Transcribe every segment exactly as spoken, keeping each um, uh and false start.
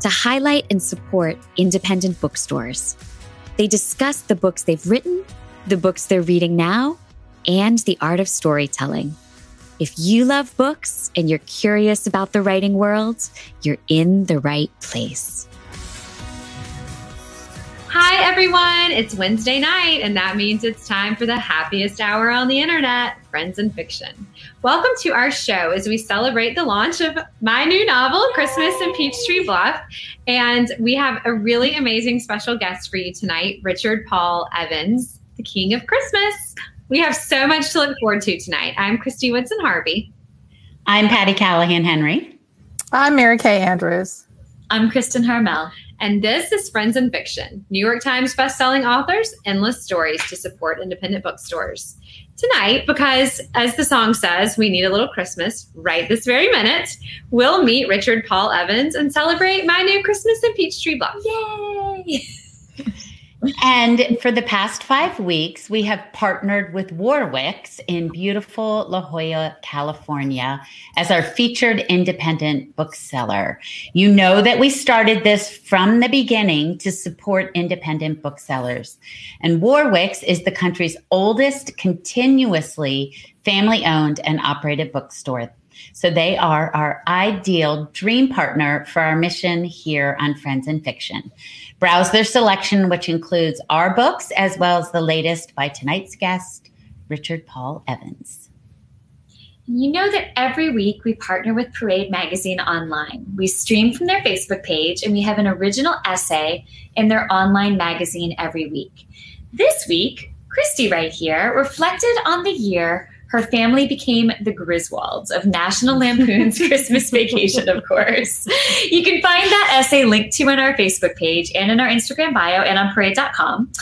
to highlight and support independent bookstores. They discuss the books they've written, the books they're reading now, and the art of storytelling. If you love books and you're curious about the writing world, you're in the right place. Hi, everyone. It's Wednesday night, and that means it's time for the happiest hour on the internet, Friends in Fiction. Welcome to our show as we celebrate the launch of my new novel, Christmas in Peachtree Bluff. And we have a really amazing special guest for you tonight, Richard Paul Evans, the King of Christmas. We have so much to look forward to tonight. I'm Christy Woodson Harvey. I'm Patty Callahan Henry. I'm Mary Kay Andrews. I'm Kristen Harmel. And this is Friends in Fiction, New York Times bestselling authors, endless stories to support independent bookstores. Tonight, because as the song says, we need a little Christmas right this very minute, we'll meet Richard Paul Evans and celebrate my new Christmas in Peachtree Bluff. Yay! And for the past five weeks, we have partnered with Warwick's in beautiful La Jolla, California, as our featured independent bookseller. You know that we started this from the beginning to support independent booksellers. And Warwick's is the country's oldest, continuously family-owned and operated bookstore. So they are our ideal dream partner for our mission here on Friends in Fiction. Browse their selection, which includes our books, as well as the latest by tonight's guest, Richard Paul Evans. You know that every week we partner with Parade Magazine online. We stream from their Facebook page, and we have an original essay in their online magazine every week. This week, Christy right here reflected on the year her family became the Griswolds of National Lampoon's Christmas Vacation, of course. You can find that essay linked to on our Facebook page and in our Instagram bio and on parade dot com.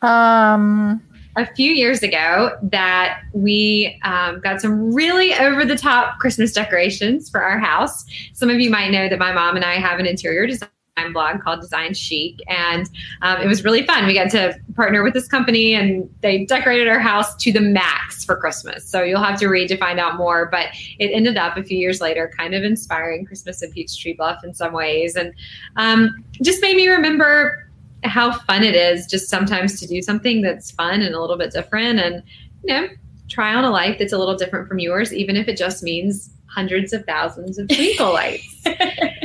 Um, a few years ago that we um, got some really over-the-top Christmas decorations for our house. Some of you might know that my mom and I have an interior design blog called Design Chic, and um, it was really fun. We got to partner with this company, and they decorated our house to the max for Christmas. So you'll have to read to find out more, but it ended up a few years later kind of inspiring Christmas in Peachtree Bluff in some ways, and um, just made me remember how fun it is just sometimes to do something that's fun and a little bit different, and you know, try on a life that's a little different from yours, even if it just means hundreds of thousands of twinkle lights.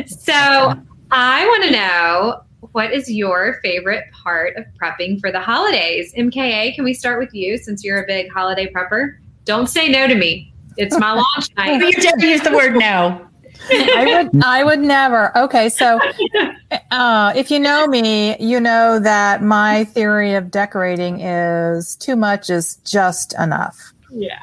So I want to know, what is your favorite part of prepping for the holidays? M K A, can we start with you since you're a big holiday prepper? Don't say no to me. It's my launch night. You didn't use the word no. I would I would never. Okay, so uh, if you know me, you know that my theory of decorating is too much is just enough. Yeah.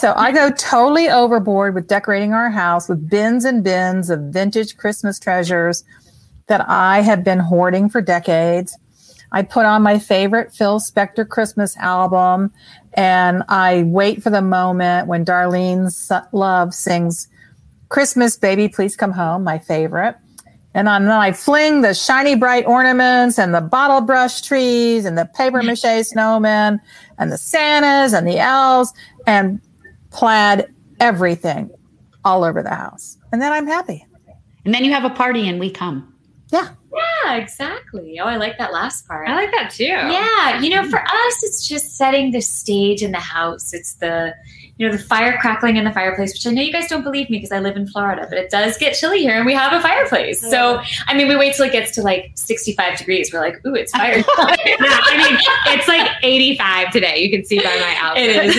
So I go totally overboard with decorating our house with bins and bins of vintage Christmas treasures that I have been hoarding for decades. I put on my favorite Phil Spector Christmas album, and I wait for the moment when Darlene's Love sings Christmas Baby Please Come Home, my favorite. And then I fling the shiny bright ornaments and the bottle brush trees and the paper mache snowmen and the Santas and the elves and plaid everything all over the house. And then I'm happy. And then you have a party and we come. Yeah. Yeah, exactly. Oh, I like that last part. I like that too. Yeah. You know, for us, it's just setting the stage in the house. It's the, you know, the fire crackling in the fireplace, which I know you guys don't believe me because I live in Florida, but it does get chilly here and we have a fireplace. Yeah. So, I mean, we wait till it gets to like sixty-five degrees. We're like, ooh, it's fire. No, I mean, it's like eighty-five today. You can see by my outfit. It is.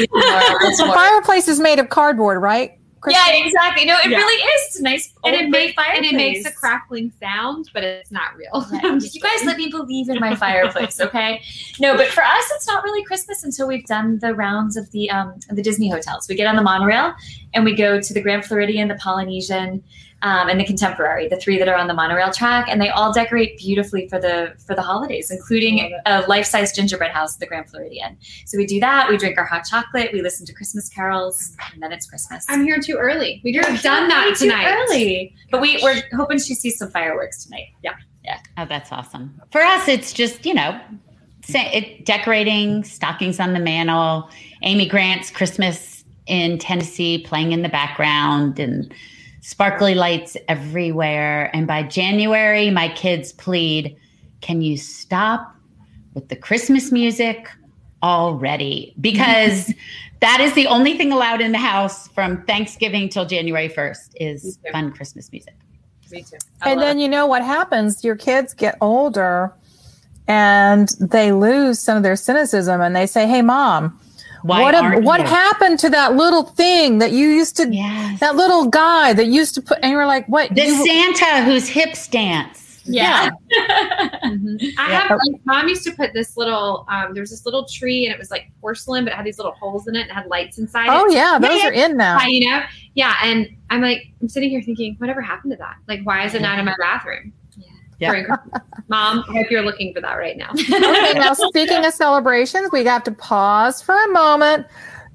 The fireplace is made of cardboard, right? Christmas? Yeah, exactly. No, it yeah. really is. It's a nice and it makes and it makes a crackling sound, but it's not real. Yeah. You guys let me believe in my fireplace, okay? No, but for us, it's not really Christmas until we've done the rounds of the um the Disney hotels. We get on the monorail and we go to the Grand Floridian, the Polynesian, um, and the Contemporary, the three that are on the monorail track, and they all decorate beautifully for the for the holidays, including a life-size gingerbread house at the Grand Floridian. So we do that. We drink our hot chocolate. We listen to Christmas carols, and then it's Christmas. I'm here too early. We've done that tonight. Too early, but we we're hoping she sees some fireworks tonight. Yeah, yeah. Oh, that's awesome. For us, it's just you know, it, decorating, stockings on the mantle, Amy Grant's Christmas in Tennessee playing in the background, and sparkly lights everywhere. And by January, my kids plead, can you stop with the Christmas music already? Because that is the only thing allowed in the house from Thanksgiving till January first is fun Christmas music. Me too. I and then it. You know what happens? Your kids get older and they lose some of their cynicism and they say, hey, Mom, Why what a, what you? happened to that little thing that you used to, yes. that little guy that used to put, and you were like, what? The you, Santa whose hips dance. Yeah. yeah. mm-hmm. I yeah. have, like, Mom used to put this little, um, there was this little tree and it was like porcelain, but it had these little holes in it and it had lights inside oh, it. Oh yeah, those yeah, are yeah. in now. You know? Yeah, and I'm like, I'm sitting here thinking, whatever happened to that? Like, why is it yeah. not in my bathroom? Yeah. Mom, I hope you're looking for that right now. Okay, now speaking of celebrations, we have to pause for a moment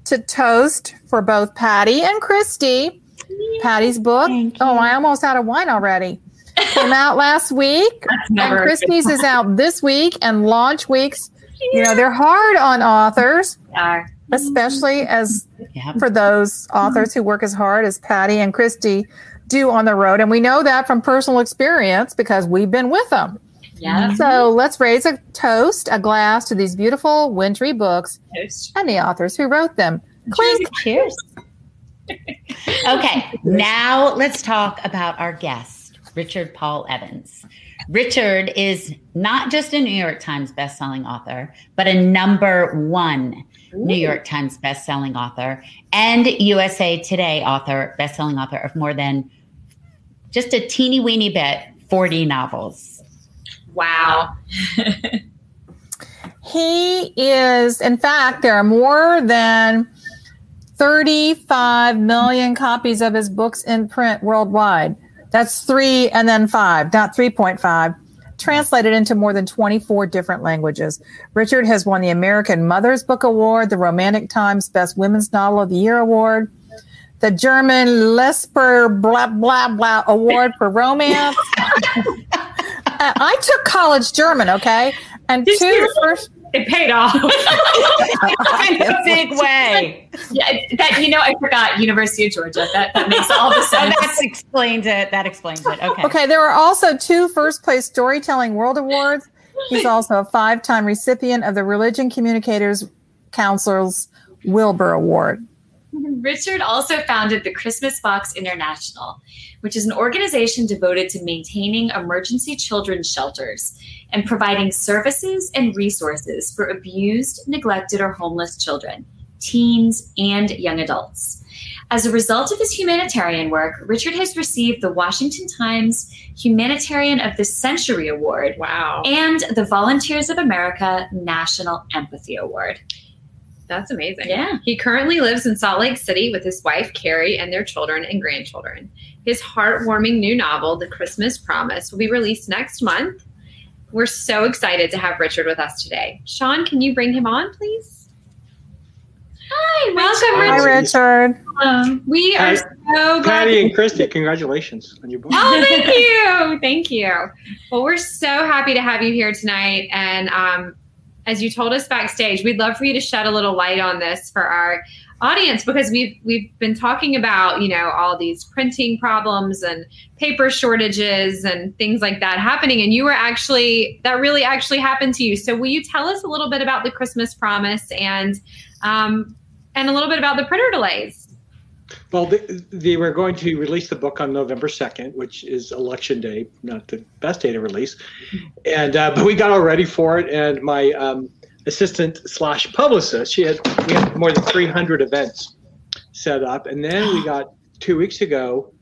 to toast for both Patty and Christy. Patty's book, oh, I almost had a wine already, came out last week. And Christy's is out this week and launch weeks. You know, they're hard on authors, especially as for those authors who work as hard as Patty and Christy do on the road. And we know that from personal experience because we've been with them. Yeah. So let's raise a toast, a glass to these beautiful wintry books toast. And the authors who wrote them. Clink. Cheers. Okay. Now let's talk about our guest, Richard Paul Evans. Richard is not just a New York Times bestselling author, but a number one New York Times bestselling author and U S A Today author, bestselling author of more than just a teeny weeny bit, forty novels. Wow. He is, in fact, there are more than thirty-five million copies of his books in print worldwide. That's three and then five, not three point five. Translated into more than twenty-four different languages. Richard has won the American Mother's Book Award, the Romantic Times Best Women's Novel of the Year Award, the German Lesper blah, blah, blah Award for Romance. I took college German, okay? And Did two you- first... It paid off in a big way. Yeah, that you know, I forgot University of Georgia. That, that makes all the sense. That explains it. That explains it. Okay. Okay. There were also two first place storytelling world awards. He's also a five-time recipient of the Religion Communicators Council's Wilbur Award. Richard also founded the Christmas Box International, which is an organization devoted to maintaining emergency children's shelters and providing services and resources for abused, neglected, or homeless children, teens, and young adults. As a result of his humanitarian work, Richard has received the Washington Times Humanitarian of the Century Award. Wow. And the Volunteers of America National Empathy Award. That's amazing. Yeah. He currently lives in Salt Lake City with his wife, Carrie, and their children and grandchildren. His heartwarming new novel, The Christmas Promise, will be released next month. We're so excited to have Richard with us today. Sean, can you bring him on, please? Hi, welcome, Richard. Hi, Richard. Um, we are uh, so glad. Patty and Christy, congratulations on your book. Oh, thank you. Thank you. Well, we're so happy to have you here tonight. And um, as you told us backstage, we'd love for you to shed a little light on this for our audience, because we've we've been talking about, you know, all these printing problems and paper shortages and things like that happening. And you were actually, that really actually happened to you. So will you tell us a little bit about The Christmas Promise and um, and a little bit about the printer delays? Well, they, they were going to release the book on November second, which is election day, not the best day to release. And uh, but we got all ready for it. And my um, assistant slash publicist, she had, we had more than three hundred events set up. And then we got two weeks ago,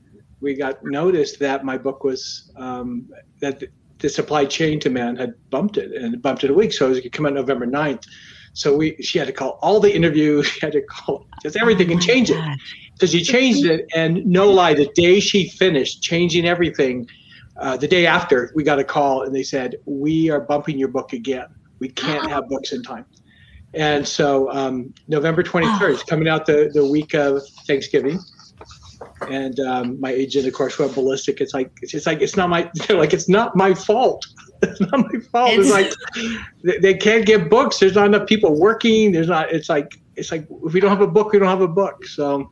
we got noticed that my book was, um, that the supply chain demand had bumped it and bumped it a week. So it was going to come out November ninth. So we, she had to call all the interviews. She had to call just everything and change it. So she changed it. And no lie, the day she finished changing everything, uh, the day after, we got a call and they said, we are bumping your book again. We can't have books in time. And so um, November twenty-third is coming out the, the week of Thanksgiving. And um, my agent, of course, went ballistic. It's like, it's, it's like, it's not my, they're like, it's not my fault. It's not my fault. It's, it's like, they, they can't get books. There's not enough people working. There's not, it's like, it's like, if we don't have a book, we don't have a book. So.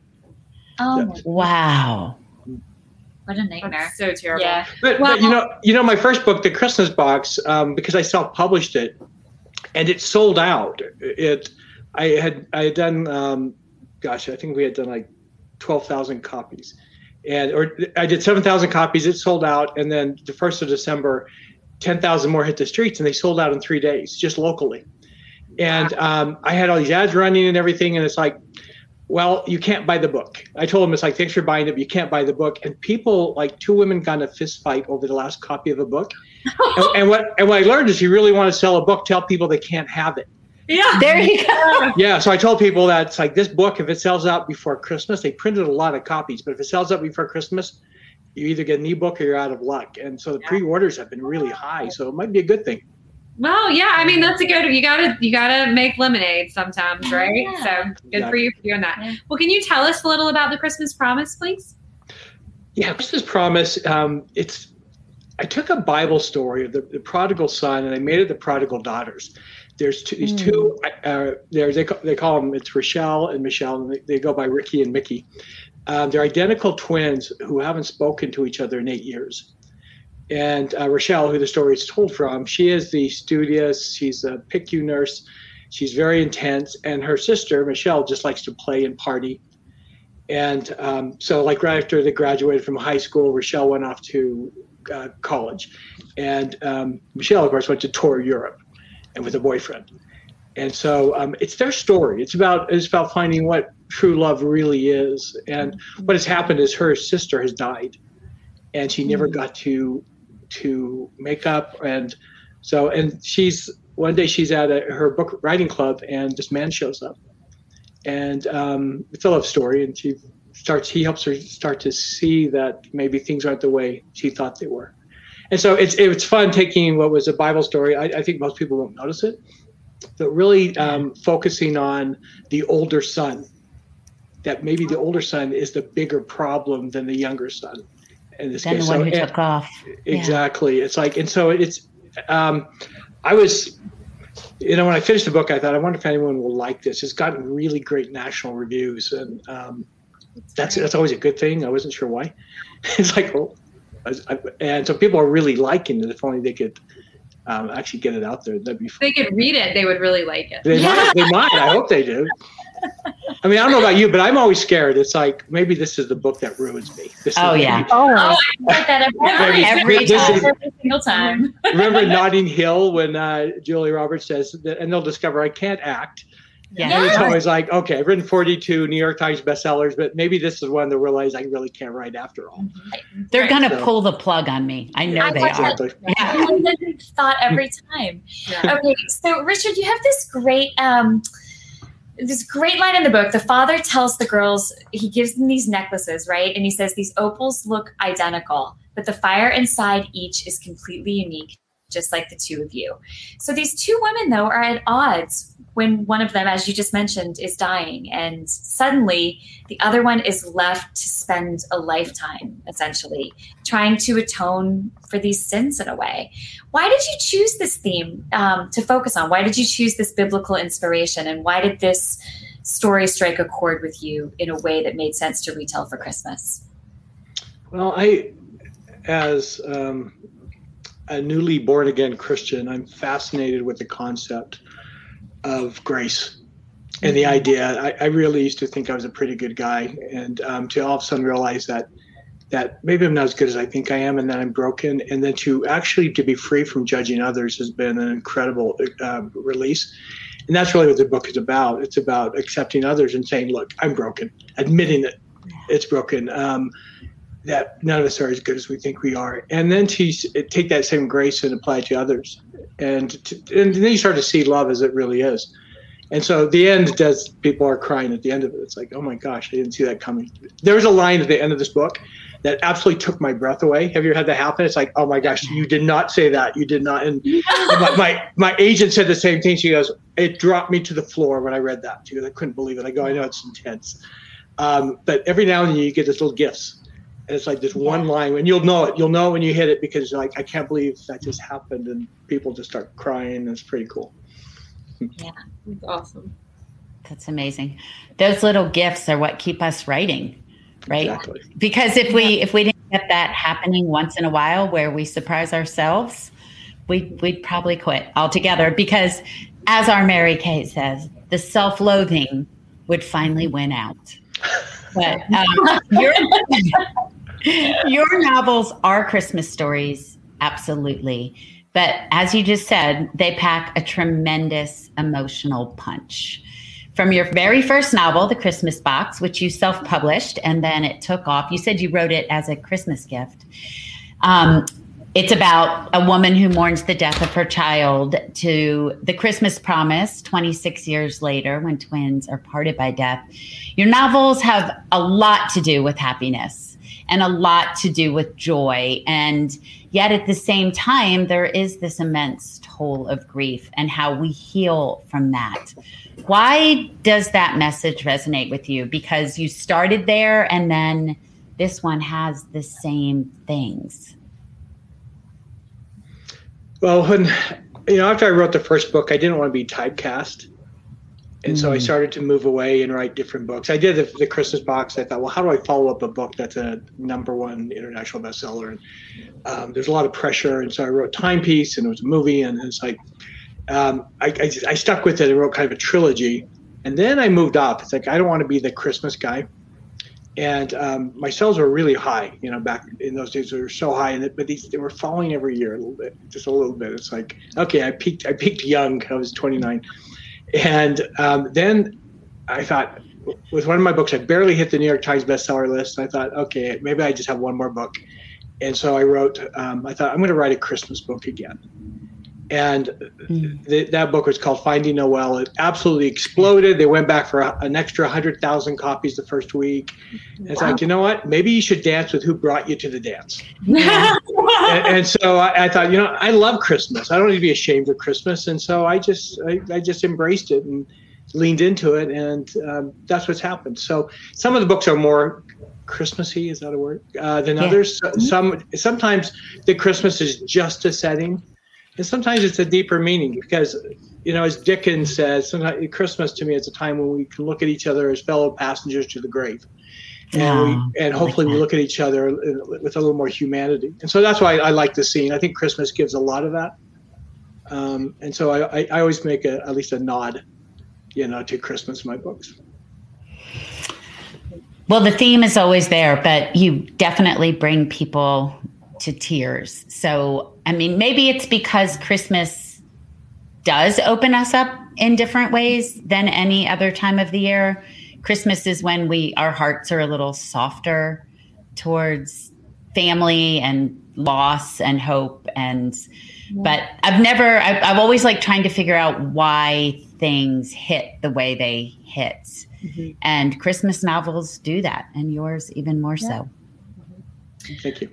Oh, yeah. Wow. What a nightmare. That's so terrible. Yeah. But, wow. but you know, you know, my first book, The Christmas Box, um, because I self-published it and it sold out. It, I had, I had done, um, gosh, I think we had done like twelve thousand copies, and or I did seven thousand copies. It sold out, and then the first of December, ten thousand more hit the streets, and they sold out in three days, just locally. And um, I had all these ads running and everything, and it's like, well, you can't buy the book. I told them, it's like, thanks for buying it, but you can't buy the book. And people, like two women got in a fist fight over the last copy of a book. and, and what and what I learned is, you really want to sell a book, tell people they can't have it. Yeah, there you go. Yeah, so I told people that it's like, this book, if it sells out before Christmas, they printed a lot of copies, but if it sells out before Christmas, you either get an ebook or you're out of luck. And so the yeah. pre-orders have been really high, so it might be a good thing. Well, yeah, I mean, that's a good, you gotta, you gotta make lemonade sometimes, right? Yeah. So good exactly. for you for doing that. Yeah. Well, can you tell us a little about The Christmas Promise, please? Yeah, Christmas Promise, um, it's, I took a Bible story of the, the prodigal son and I made it the prodigal daughters. There's two, these two, uh, they, they call them, it's Rochelle and Michelle, and they, they go by Ricky and Mickey. Um, they're identical twins who haven't spoken to each other in eight years. And uh, Rochelle, who the story is told from, she is the studious, she's a P I C U nurse, she's very intense, and her sister, Michelle, just likes to play and party. And um, so like right after they graduated from high school, Rochelle went off to uh, college. And um, Michelle, of course, went to tour Europe. And with a boyfriend. And so um, it's their story. It's about it's about finding what true love really is. And what has happened is her sister has died, and she never got to to make up. And so and she's one day she's at a, her book writing club, and this man shows up, and um, it's a love story. And she starts he helps her start to see that maybe things aren't the way she thought they were. And so it's it's fun taking what was a Bible story. I, I think most people won't notice it, but really um, focusing on the older son, that maybe the older son is the bigger problem than the younger son. In this then case, the one so, who and, took off. Exactly. Yeah. It's like, and so it's, um, I was, you know, when I finished the book, I thought, I wonder if anyone will like this. It's gotten really great national reviews, and um, that's that's always a good thing. I wasn't sure why. It's like, oh. And so people are really liking it. If only they could um, actually get it out there, that'd be fun. If they could read it, they would really like it. They yeah. might. They might. I hope they do. I mean, I don't know about you, but I'm always scared. It's like, maybe this is the book that ruins me. This oh, is yeah. Oh, I heard that every, every time. Is, every single time. Remember Notting Hill when uh, Julia Roberts says, that, and they'll discover I can't act. Yeah. And it's always like, okay, I've written forty-two New York Times bestsellers, but maybe this is one that realized I really can't write after all. They're right. going to so. pull the plug on me. I know I they exactly. are. Yeah. I thought every time. Yeah. Okay, so Richard, you have this great, um, this great line in the book. The father tells the girls, he gives them these necklaces, right? And he says, these opals look identical, but the fire inside each is completely unique, just like the two of you. So these two women, though, are at odds when one of them, as you just mentioned, is dying. And suddenly the other one is left to spend a lifetime, essentially, trying to atone for these sins in a way. Why did you choose this theme um, to focus on? Why did you choose this biblical inspiration? And why did this story strike a chord with you in a way that made sense to retell for Christmas? Well, I, as... Um... a newly born again Christian, I'm fascinated with the concept of grace and the idea. I, I really used to think I was a pretty good guy, and um, to all of a sudden realize that that maybe I'm not as good as I think I am, and that I'm broken, and then to actually to be free from judging others has been an incredible uh, release. And that's really what the book is about. It's about accepting others and saying, look, I'm broken, admitting that it's broken. Um, that none of us are as good as we think we are. And then to take that same grace and apply it to others. And, to, and then you start to see love as it really is. And so the end does, people are crying at the end of it. It's like, oh my gosh, I didn't see that coming. There's a line at the end of this book that absolutely took my breath away. Have you ever had that happen? It's like, oh my gosh, you did not say that. You did not. And my, my my agent said the same thing. She goes, it dropped me to the floor when I read that. She goes, I couldn't believe it. I go, I know it's intense. Um, but every now and then you get these little gifts. And it's like this one line, and you'll know it. You'll know when you hit it because you're like, I can't believe that just happened. And people just start crying. And it's pretty cool. Yeah, that's awesome. That's amazing. Those little gifts are what keep us writing, right? Exactly. Because if we if we didn't get that happening once in a while where we surprise ourselves, we we'd probably quit altogether. Because as our Mary Kay says, the self-loathing would finally win out. But um, your your novels are Christmas stories, absolutely. But as you just said, they pack a tremendous emotional punch. From your very first novel, The Christmas Box, which you self-published, and then it took off. You said you wrote it as a Christmas gift. Um, it's about a woman who mourns the death of her child, to The Christmas Promise, twenty-six years later, when twins are parted by death. Your novels have a lot to do with happiness and a lot to do with joy. And yet at the same time, there is this immense toll of grief and how we heal from that. Why does that message resonate with you? Because you started there and then this one has the same things. Well, when, you know, after I wrote the first book, I didn't want to be typecast. And mm. so I started to move away and write different books. I did the, the Christmas Box. I thought, well, how do I follow up a book that's a number one international bestseller? And um, there's a lot of pressure. And so I wrote Timepiece, and it was a movie. And it's like, um, I, I, I stuck with it and wrote kind of a trilogy. And then I moved off. It's like, I don't want to be the Christmas guy. And um, my sales were really high, you know, back in those days. They were so high, and but these, they were falling every year a little bit, just a little bit. It's like, okay, I peaked. I peaked young. I was twenty-nine. And um, then I thought, with one of my books, I barely hit the New York Times bestseller list. I thought, okay, maybe I just have one more book. And so I wrote, um, I thought, I'm going to write a Christmas book again. And mm. th- that book was called Finding Noel. It absolutely exploded. They went back for a, an extra one hundred thousand copies the first week. And it's wow. like, you know what? Maybe you should dance with who brought you to the dance. and, and so I, I thought, you know, I love Christmas. I don't need to be ashamed of Christmas. And so I just I, I just embraced it and leaned into it. And um, that's what's happened. So some of the books are more Christmassy, is that a word, uh, than yeah. others. So, some Sometimes the Christmas is just a setting. And sometimes it's a deeper meaning because, you know, as Dickens says, sometimes Christmas to me is a time when we can look at each other as fellow passengers to the grave. And, oh, we, and hopefully we look at each other with a little more humanity. And so that's why I like the scene. I think Christmas gives a lot of that. Um, and so I, I, I always make a, at least a nod, you know, to Christmas in my books. Well, the theme is always there, but you definitely bring people to tears. So, I mean, maybe it's because Christmas does open us up in different ways than any other time of the year. Christmas is when we, our hearts are a little softer towards family and loss and hope. And, yeah. but I've never, I've, I've always like trying to figure out why things hit the way they hit. Mm-hmm. And Christmas novels do that, and yours even more yeah. so. Mm-hmm. Thank you.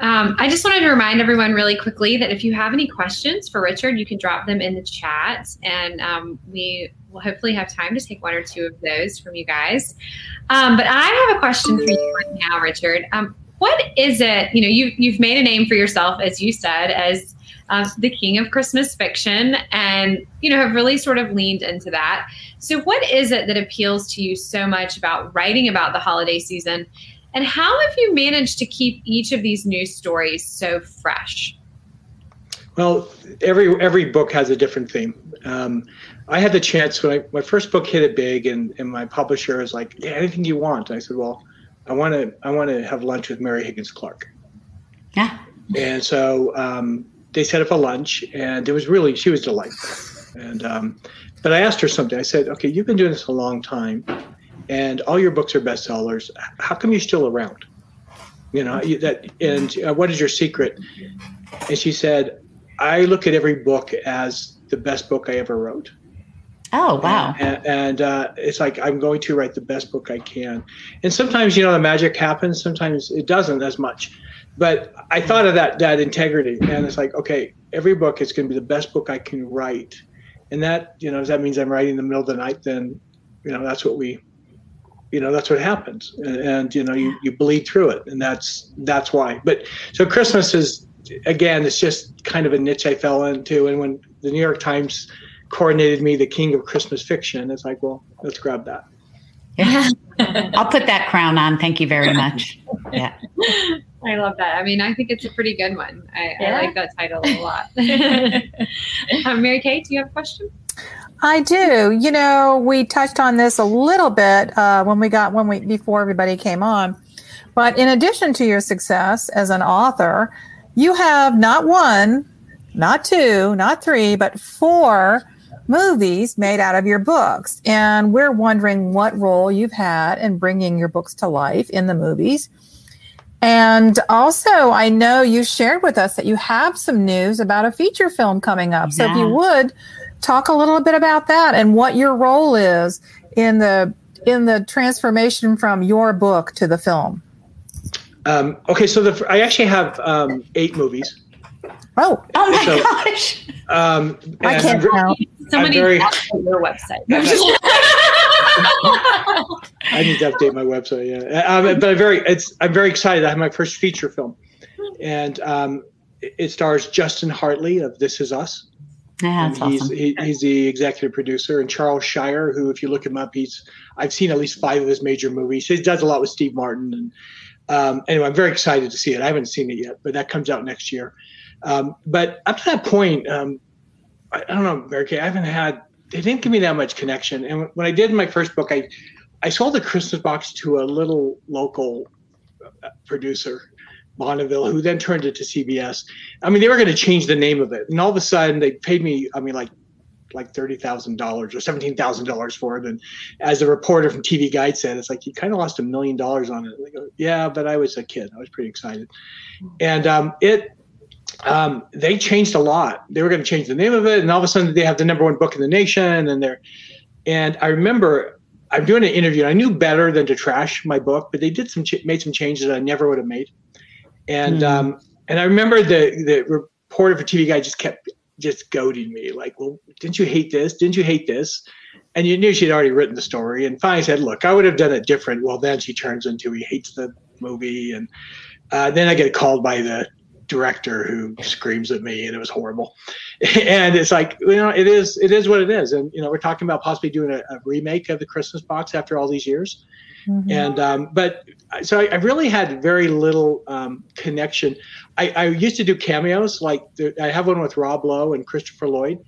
Um, I just wanted to remind everyone really quickly that if you have any questions for Richard, you can drop them in the chat, and um, we will hopefully have time to take one or two of those from you guys. Um, but I have a question for you right now, Richard. Um, what is it, you know, you, you've made a name for yourself, as you said, as uh, the king of Christmas fiction, and, you know, have really sort of leaned into that. So what is it that appeals to you so much about writing about the holiday season? And how have you managed to keep each of these new stories so fresh? Well, every every book has a different theme. Um, I had the chance when I, my first book hit it big, and, and my publisher was like, yeah, anything you want. And I said, well, I want to I want to have lunch with Mary Higgins Clark. Yeah. And so um, they set up a lunch, and it was really, she was delightful. And um, but I asked her something. I said, okay, you've been doing this a long time, and all your books are bestsellers. How come you're still around? You know, you, that, and uh, what is your secret? And she said, I look at every book as the best book I ever wrote. Oh, wow. And, and uh, it's like, I'm going to write the best book I can. And sometimes, you know, the magic happens. Sometimes it doesn't as much. But I thought of that, that integrity. And it's like, okay, every book is going to be the best book I can write. And that, you know, if that means I'm writing in the middle of the night, then, you know, that's what we, you know, that's what happens. And, and you know, you, you bleed through it. And that's that's why. But so Christmas is, again, it's just kind of a niche I fell into. And when the New York Times coordinated me the king of Christmas fiction, it's like, well, let's grab that. Yeah. I'll put that crown on. Thank you very much. Yeah. I love that. I mean, I think it's a pretty good one. I, yeah. I like that title a lot. um, Mary Kay, do you have a question? I do. You know, we touched on this a little bit uh, when we got when we before everybody came on. But in addition to your success as an author, you have not one, not two, not three, but four movies made out of your books. And we're wondering what role you've had in bringing your books to life in the movies. And also, I know you shared with us that you have some news about a feature film coming up. Yeah. So if you would, talk a little bit about that and what your role is in the in the transformation from your book to the film. Um, okay, so the, I actually have um, eight movies. Oh, oh my so, gosh. Um, I can't I'm, count. Somebody on your website. I need to update my website. Yeah, um, but I'm very, it's, I'm very excited. I have my first feature film, and um, it stars Justin Hartley of This Is Us. Yeah, that's he's, awesome. he, he's the executive producer, and Charles Shyer, who, if you look him up, he's I've seen at least five of his major movies. He does a lot with Steve Martin, and um, anyway, I'm very excited to see it. I haven't seen it yet, but that comes out next year. Um, but up to that point, um, I, I don't know, Mary Kay, I haven't had. They didn't give me that much connection. And when I did my first book, I, I sold the Christmas box to a little local producer, Bonneville, who then turned it to C B S. I mean, they were going to change the name of it. And all of a sudden they paid me, I mean, like, like thirty thousand dollars or seventeen thousand dollars for it. And as the reporter from T V Guide said, it's like, you kind of lost a million dollars on it. And I go, yeah, but I was a kid. I was pretty excited. And um, it, Um, they changed a lot. They were going to change the name of it, and all of a sudden they have the number one book in the nation. And they're, and I remember I'm doing an interview. And I knew better than to trash my book, but they did some ch- made some changes that I never would have made. And mm. um, and I remember the the reporter for T V Guide just kept just goading me, like, well, didn't you hate this? Didn't you hate this? And you knew she'd already written the story. And finally said, look, I would have done it different. Well, then she turns into he hates the movie, and uh, then I get called by the director who screams at me, and it was horrible. And it's like, you know, it is it is what it is. And, you know, we're talking about possibly doing a, a remake of The Christmas Box after all these years. Mm-hmm. And um, but so I, I really had very little um, connection. I, I used to do cameos. Like the, I have one with Rob Lowe and Christopher Lloyd.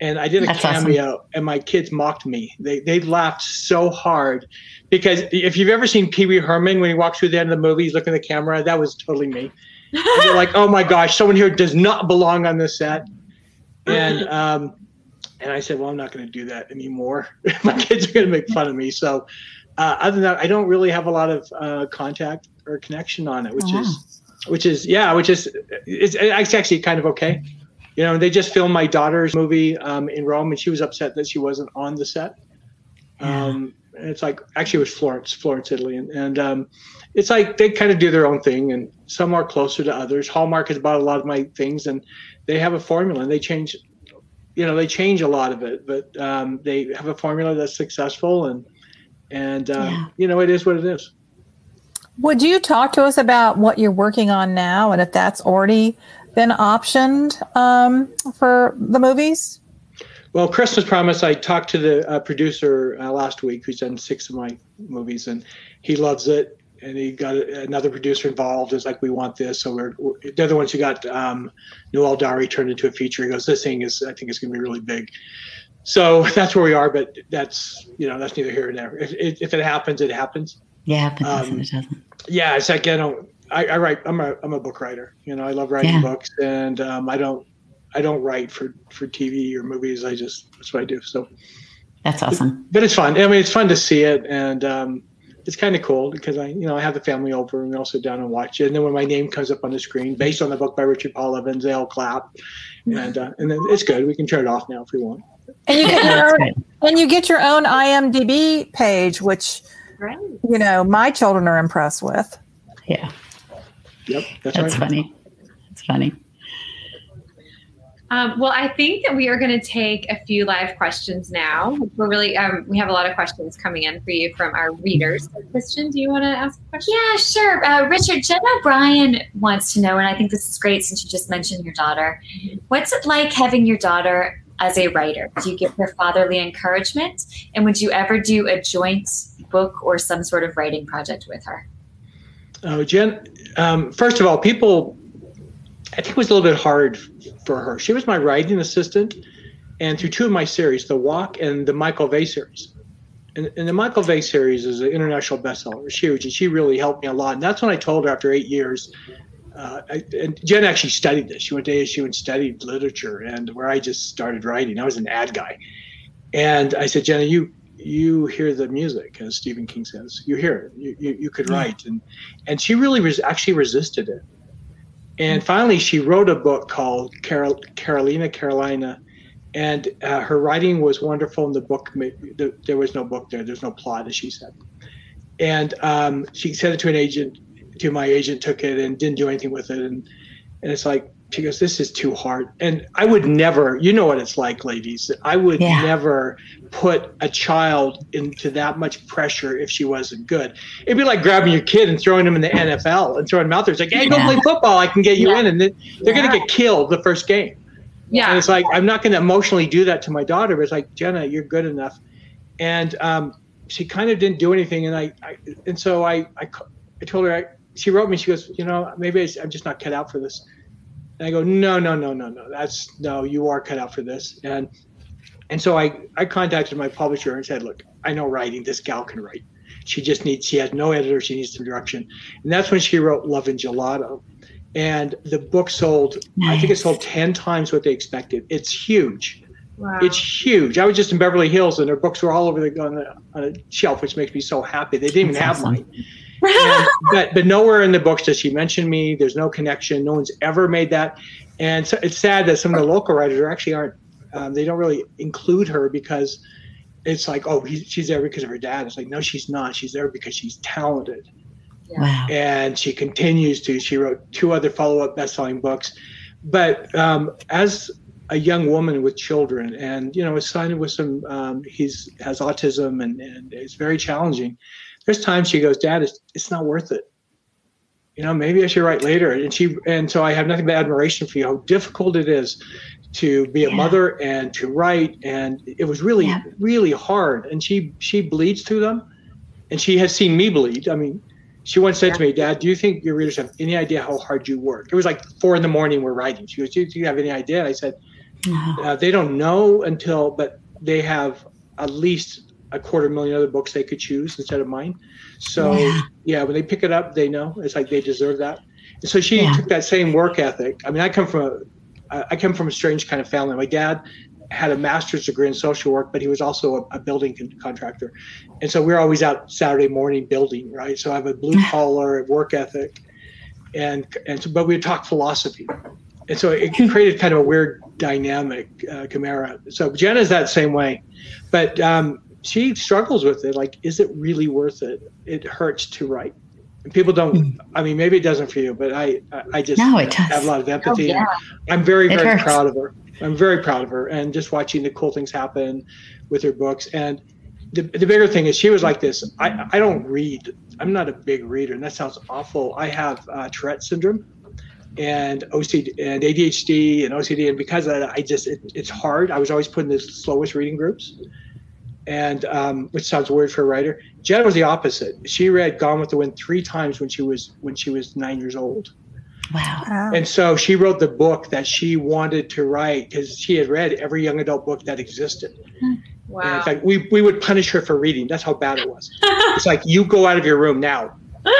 And I did a That's cameo awesome. And my kids mocked me. They they laughed so hard because if you've ever seen Pee Wee Herman, when he walks through the end of the movie, he's looking at the camera. That was totally me. They're like, oh my gosh, someone here does not belong on this set. And um, and I said, well, I'm not going to do that anymore. My kids are going to make fun of me. So uh, other than that, I don't really have a lot of uh, contact or connection on it, which oh, is, wow. which is, yeah, which is, it's, it's actually kind of okay. You know, they just filmed my daughter's movie um, in Rome, and she was upset that she wasn't on the set. Um, yeah. It's like, actually it was Florence, Florence, Italy. And, and um, it's like, they kind of do their own thing, and some are closer to others. Hallmark has bought a lot of my things, and they have a formula, and they change, you know, they change a lot of it, but um, they have a formula that's successful, and, and um, yeah. you know, it is what it is. Would you talk to us about what you're working on now, and if that's already been optioned um, for the movies? Well, Christmas Promise, I talked to the uh, producer uh, last week, who's done six of my movies, and he loves it. And he got a, another producer involved. It's like, we want this. So we're, we're they're the ones who got um, Noel Dowry turned into a feature. He goes, this thing is, I think it's going to be really big. So that's where we are. But that's, you know, that's neither here nor there. If, if, if it happens, it happens. Yeah, it happens. Um, it doesn't. Yeah, it's like, I don't. I, I write. I'm a I'm a book writer. You know, I love writing yeah. books, and um, I don't I don't write for, for T V or movies. I just that's what I do. So that's awesome. But, but it's fun. I mean, it's fun to see it, and um, it's kind of cool because I, you know, I have the family over and we all sit down and watch it. And then when my name comes up on the screen, based on the book by Richard Paul Evans, they all clap. And uh, and then it's good. We can turn it off now if we want. And you get your own, and you get your own I M D B page, which, right. you know, my children are impressed with. Yeah. Yep. That's, that's right. funny. That's funny. Um, well, I think that we are going to take a few live questions now. We're really, um, we have a lot of questions coming in for you from our readers. So, Kristen, do you want to ask a question? Yeah, sure. Uh, Richard, Jen O'Brien wants to know, and I think this is great since you just mentioned your daughter. What's it like having your daughter as a writer? Do you get her fatherly encouragement? And would you ever do a joint book or some sort of writing project with her? Oh, Jen, um, first of all, people... I think it was a little bit hard for her. She was my writing assistant, and through two of my series, The Walk and the Michael Vey series. And, and the Michael Vey series is an international bestseller. It's huge, and she really helped me a lot. And that's when I told her after eight years, uh, I, and Jen actually studied this. She went to A S U and studied literature, and where I just started writing. I was an ad guy. And I said, Jenna, you you hear the music, as Stephen King says. You hear it. You, you, you could write. And, and she really res- actually resisted it. And finally, she wrote a book called Carol, Carolina, Carolina, and uh, her writing was wonderful. And the book, the, there was no book there. There's no plot, as she said. And um, she sent it to an agent, to my agent, took it and didn't do anything with it. And and it's like, she goes, this is too hard. And I would never, you know what it's like, ladies. I would yeah. never put a child into that much pressure if she wasn't good. It'd be like grabbing your kid and throwing him in the N F L and throwing him out there. It's like, hey, yeah. go play football. I can get you yeah. in. And then they're yeah. going to get killed the first game. Yeah. And it's like, I'm not going to emotionally do that to my daughter. But it's like, Jenna, you're good enough. And um, she kind of didn't do anything. And I, I and so I, I, I told her, I, she wrote me, she goes, you know, maybe I, I'm just not cut out for this. And I go, no, no, no, no, no. That's no, you are cut out for this. And and so I, I contacted my publisher and said, look, I know writing. This gal can write. She just needs, she has no editor. She needs some direction. And that's when she wrote Love and Gelato. And the book sold, nice. I think it sold ten times what they expected. It's huge. Wow. It's huge. I was just in Beverly Hills and their books were all over the on, the, on a shelf, which makes me so happy. They didn't that's even awesome. have mine. And, but but nowhere in the books does she mention me. There's no connection. No one's ever made that. And so it's sad that some of the local writers are actually aren't, um, they don't really include her because it's like, oh, he, she's there because of her dad. It's like, no, she's not. She's there because she's talented. Yeah. Wow. And she continues to. She wrote two other follow-up best-selling books. But um, as a young woman with children and, you know, a son with some, um, he's has autism and, and it's very challenging. There's times she goes, Dad, it's, it's not worth it. You know, maybe I should write later. And she, and so I have nothing but admiration for you, how difficult it is to be a yeah. mother and to write. And it was really, yeah. really hard. And she, she bleeds through them. And she has seen me bleed. I mean, she once said yeah. to me, Dad, do you think your readers have any idea how hard you work? It was like four in the morning we're writing. She goes, do you, do you have any idea? And I said, no. uh, they don't know until, but they have at least a quarter million other books they could choose instead of mine. So yeah, yeah when they pick it up, they know. It's like they deserve that. And so she yeah. took that same work ethic. I mean, I come from a, I come from a strange kind of family. My dad had a master's degree in social work, but he was also a, a building con- contractor. And so we were always out Saturday morning building, right? So I have a blue collar work ethic, and and so, but we talk philosophy. And so it created kind of a weird dynamic, uh, chimera. So Jenna's that same way, but, um, she struggles with it. Like, is it really worth it? It hurts to write. And people don't, I mean, maybe it doesn't for you, but I, I, I just no, it does. have a lot of empathy. Oh, yeah. I'm very, it very hurts. proud of her. I'm very proud of her. And just watching the cool things happen with her books. And the, the bigger thing is she was like this. I, I don't read. I'm not a big reader. And that sounds awful. I have uh, Tourette syndrome and O C D and A D H D and O C D. And because of that, I just, it, it's hard. I was always put in the slowest reading groups. And um, which sounds weird for a writer. Jenna was the opposite. She read Gone with the Wind three times when she was when she was nine years old. Wow. wow. And so she wrote the book that she wanted to write because she had read every young adult book that existed. Wow. And in fact, we we would punish her for reading. That's how bad it was. It's like, you go out of your room now.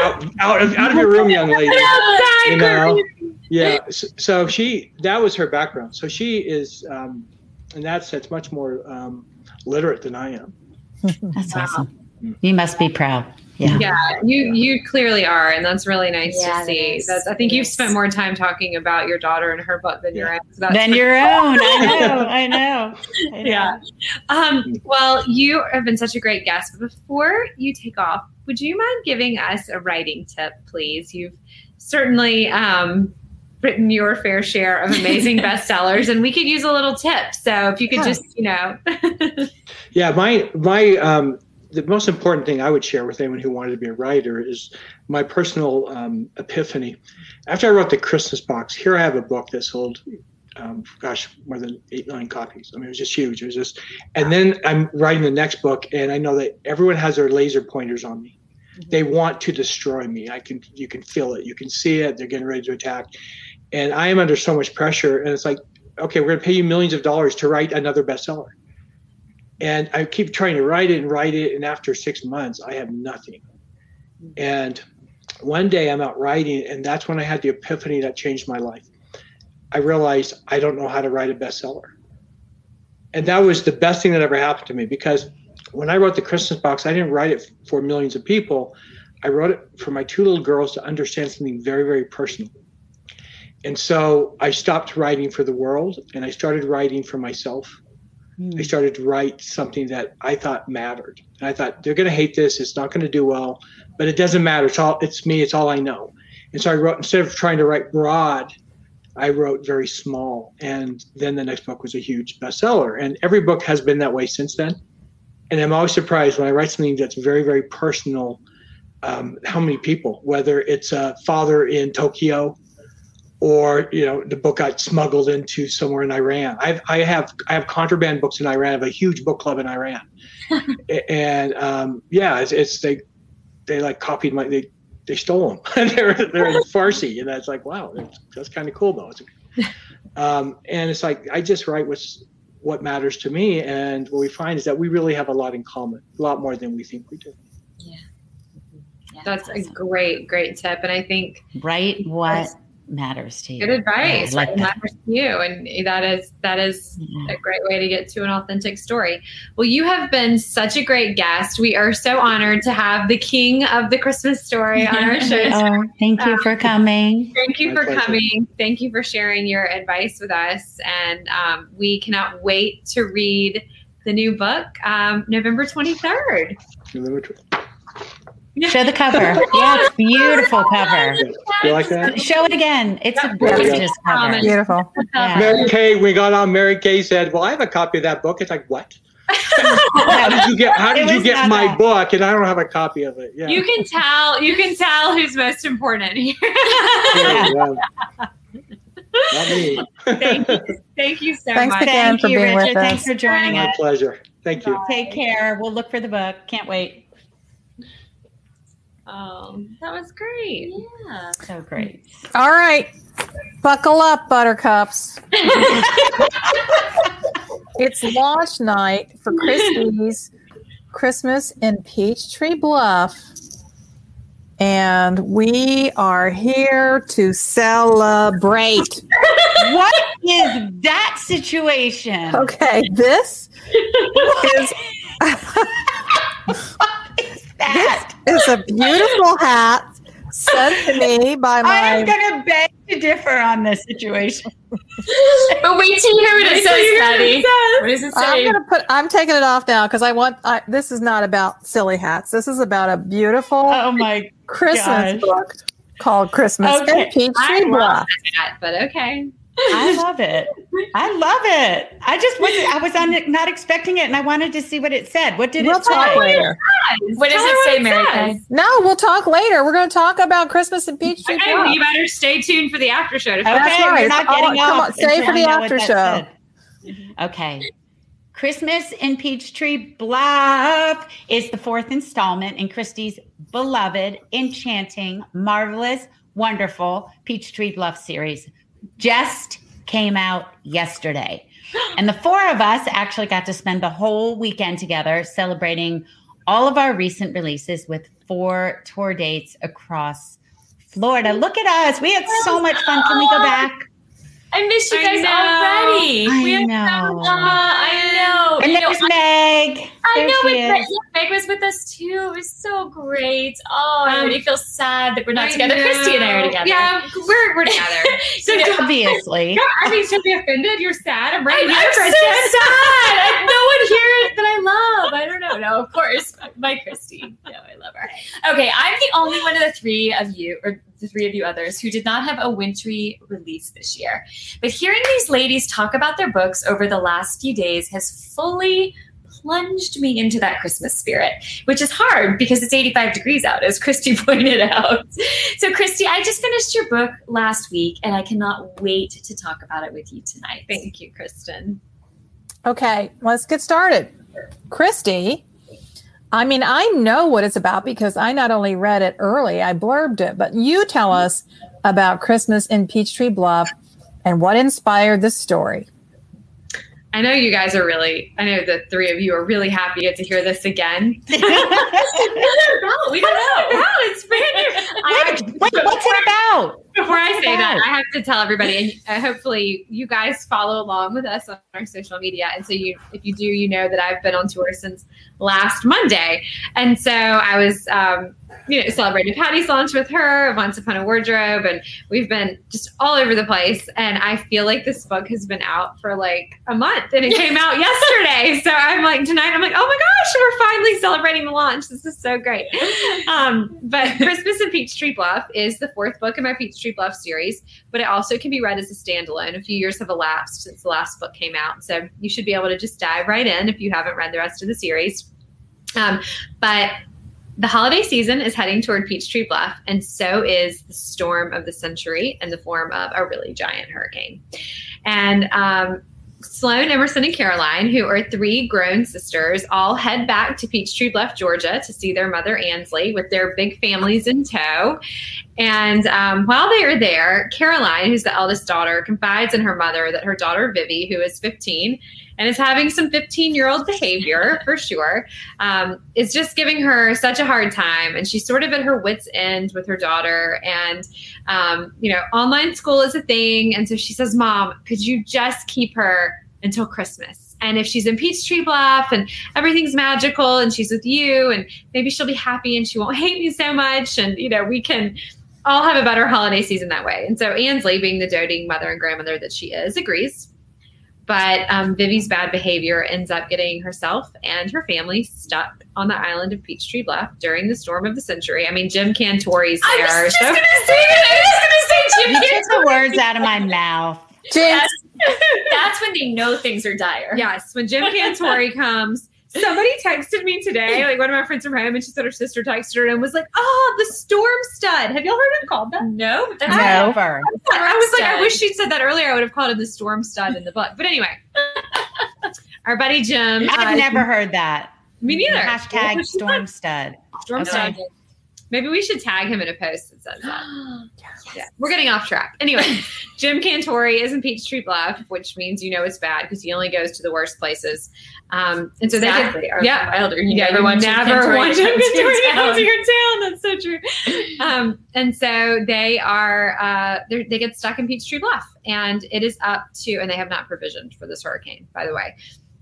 Out out of, out of your room, young lady. You know? Yeah. So, so she that was her background. So she is um, in that sense much more. Um, literate than I am. That's wow. awesome. You must be proud. Yeah. Yeah. You, you clearly are. And that's really nice yeah, to see. That's, that's I think nice. You've spent more time talking about your daughter and her book than yeah. your own. So than your cool. own. I know. I know. I know. Yeah. Um, well, you have been such a great guest. But before you take off, would you mind giving us a writing tip, please? You've certainly um, written your fair share of amazing bestsellers, and we could use a little tip. So if you could yeah. just, you know. yeah. My, my, um, the most important thing I would share with anyone who wanted to be a writer is my personal um, epiphany. After I wrote The Christmas Box, here I have a book that sold, um, gosh, more than eight, nine copies. I mean, it was just huge. It was just, and then I'm writing the next book, and I know that everyone has their laser pointers on me. Mm-hmm. They want to destroy me. I can, you can feel it. You can see it. They're getting ready to attack. And I am under so much pressure. And it's like, okay, we're going to pay you millions of dollars to write another bestseller. And I keep trying to write it and write it. And after six months, I have nothing. And one day I'm out writing, and that's when I had the epiphany that changed my life. I realized I don't know how to write a bestseller. And that was the best thing that ever happened to me, because when I wrote The Christmas Box, I didn't write it for millions of people. I wrote it for my two little girls to understand something very, very personal. And so I stopped writing for the world, and I started writing for myself. I started to write something that I thought mattered. And I thought, they're going to hate this. It's not going to do well, but it doesn't matter. It's all, it's me. It's all I know. And so I wrote, instead of trying to write broad, I wrote very small. And then the next book was a huge bestseller. And every book has been that way since then. And I'm always surprised when I write something that's very, very personal, um, how many people, whether it's a father in Tokyo, or, you know, the book got smuggled into somewhere in Iran. I've, I have I have contraband books in Iran. I have a huge book club in Iran. and, um, yeah, it's, it's they they like copied my, they they stole them. they're, they're in Farsi. And that's like, wow, that's, that's kind of cool, though. It's, um, and it's like, I just write what's, what matters to me. And what we find is that we really have a lot in common, a lot more than we think we do. Yeah. yeah that's awesome. a great, great tip. And I think. Write what matters to you. Good advice. Like that. Matters to you. And that is, that is yeah. a great way to get to an authentic story. Well, you have been such a great guest. We are so honored to have the king of the Christmas story on our show. oh, thank you um, for coming. Thank you My for pleasure. coming. Thank you for sharing your advice with us. And um, we cannot wait to read the new book, um, November twenty-third. November twenty-third. Show the cover. Yes, beautiful cover. You like that? Show it again. It's yeah, a gorgeous cover. It's beautiful. Yeah. Mary Kay, we got on. Mary Kay said, "Well, I have a copy of that book." It's like, what? how did you get? How did you get my that. book? And I don't have a copy of it. Yeah. You can tell. You can tell who's most important here. yeah, yeah. Not me. Thank you. Thank you so Thanks much. Again Thank for you, being Richard. With Thanks us. Thanks for joining my us. My pleasure. Thank you. Bye. Take care. We'll look for the book. Can't wait. Oh, that was great. Yeah. So great. All right. Buckle up, buttercups. It's launch night for Christie's Christmas in Peachtree Bluff. And we are here to celebrate. What is that situation? Okay, this is... This is a beautiful hat sent to me by my. I'm going to beg to differ on this situation. But wait till you hear what it says, Patty. What does it say? I'm going to put. I'm taking it off now because I want. I, this is not about silly hats. This is about a beautiful. Oh my Christmas gosh. book called Christmas okay. in Peachtree Bluff. But okay. I love it. I love it. I just wasn't, I was on, not expecting it, and I wanted to see what it said. What did we'll it say? We'll talk later. What does it say, Mary Kay? No, we'll talk later. We're going to talk about Christmas in Peachtree Bluff. Okay, you better stay tuned for the after show. Okay, right. We're not getting oh, come on, stay for the after show. Okay. Christmas in Peachtree Bluff is the fourth installment in Christie's beloved, enchanting, marvelous, wonderful Peachtree Bluff series. Just came out yesterday. And the four of us actually got to spend the whole weekend together celebrating all of our recent releases with four tour dates across Florida. Look at us. We had so much fun. Can we go back? I miss you guys I already. I we know. Have so I know. know. And there's Meg. I know, but Meg was with us too. It was so great. Oh, I already feel sad that we're not together. Christy and I are together. Yeah, we're we're together. So obviously, I mean, should be offended. You're sad. I'm right. I'm so sad. No one here that I love. I don't know. No, of course, my Christy. No, I love her. Okay, I'm the only one of the three of you, or the three of you others, who did not have a wintry release this year. But hearing these ladies talk about their books over the last few days has fully plunged me into that Christmas spirit, which is hard because it's eighty-five degrees out, as Christy pointed out. So, Christy, I just finished your book last week, and I cannot wait to talk about it with you tonight. Thank you, Kristen. Okay, let's get started. Christy, I mean, I know what it's about because I not only read it early, I blurbed it, but you tell us about Christmas in Peachtree Bluff and what inspired this story. I know you guys are really, I know the three of you are really happy to hear this again. We don't know. We don't know. It's brand new. Wait, wait, what's it about? Before I say that, I have to tell everybody, and hopefully you guys follow along with us on our social media. And so you, if you do, you know that I've been on tour since last Monday. And so I was, um, you know, celebrating Patty's launch with her, Once Upon a Wardrobe, and we've been just all over the place. And I feel like this book has been out for like a month, and it came out yesterday. So I'm like, tonight, I'm like, oh my gosh, we're finally celebrating the launch. This is so great. Um, but Christmas in Peachtree Bluff is the fourth book in my Peachtree Bluff series, but it also can be read as a standalone. A few years have elapsed since the last book came out, so you should be able to just dive right in if you haven't read the rest of the series. Um, but the holiday season is heading toward Peachtree Bluff, and so is the storm of the century in the form of a really giant hurricane. And um, Sloan, Emerson, and Caroline, who are three grown sisters, all head back to Peachtree Bluff, Georgia, to see their mother, Ansley, with their big families in tow. And um, while they are there, Caroline, who's the eldest daughter, confides in her mother that her daughter, Vivi, who is fifteen and is having some fifteen-year-old behavior, for sure, um, is just giving her such a hard time. And she's sort of at her wit's end with her daughter. And, um, you know, online school is a thing. And so she says, Mom, could you just keep her until Christmas? And if she's in Peachtree Bluff and everything's magical and she's with you, and maybe she'll be happy and she won't hate me so much. And, you know, we can all have a better holiday season that way. And so Ansley, being the doting mother and grandmother that she is, agrees. But um, Vivi's bad behavior ends up getting herself and her family stuck on the island of Peachtree Bluff during the storm of the century. I mean, Jim Cantore's there. I was just so- going to say that. I was going to say Jim Cantore. You took the words out of my mouth. Jim. That's, that's when they know things are dire. Yes, when Jim Cantore comes. Somebody texted me today, like one of my friends from home, and she said her sister texted her and was like, oh, the storm stud. Have y'all heard him called that? No. That's no. Never. I was like, I wish she'd said that earlier. I would have called him the storm stud in the book. But anyway, our buddy Jim. I've uh, never heard that. Me neither. Hashtag storm stud. Storm okay. stud. Maybe we should tag him in a post that says that. Yes. Yeah. We're getting off track. Anyway, Jim Cantore is in Peachtree Bluff, which means you know it's bad because he only goes to the worst places. Um, and so exactly. they get, yeah, elder. You yeah, never want Jim Cantore to come to your town. That's so true. Um, and so they are uh, they get stuck in Peachtree Bluff, and it is up to, and they have not provisioned for this hurricane, by the way.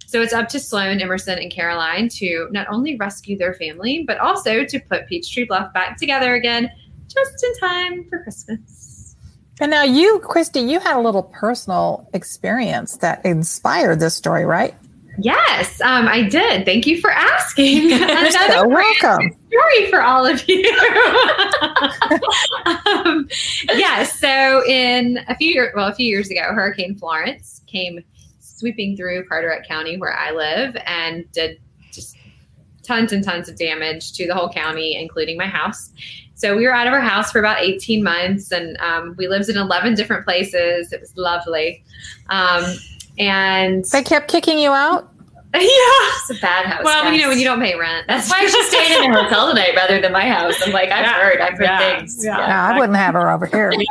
So it's up to Sloan, Emerson, and Caroline to not only rescue their family, but also to put Peachtree Bluff back together again, just in time for Christmas. And now you, Christy, you had a little personal experience that inspired this story, right? Yes, um, I did. Thank you for asking. You're so welcome. Story for all of you. um, yes, yeah, so in a few years, well, a few years ago, Hurricane Florence came sweeping through Carteret County where I live and did just tons and tons of damage to the whole county, including my house. So we were out of our house for about eighteen months and um, we lived in eleven different places. It was lovely. Um, and they kept kicking you out? Yeah. It's a bad house. Well, guys. You know, when you don't pay rent, that's why she stayed in a hotel tonight rather than my house. I'm like, I've yeah. heard, I've heard yeah. things. Yeah. Yeah. No, I wouldn't have her over here. yeah.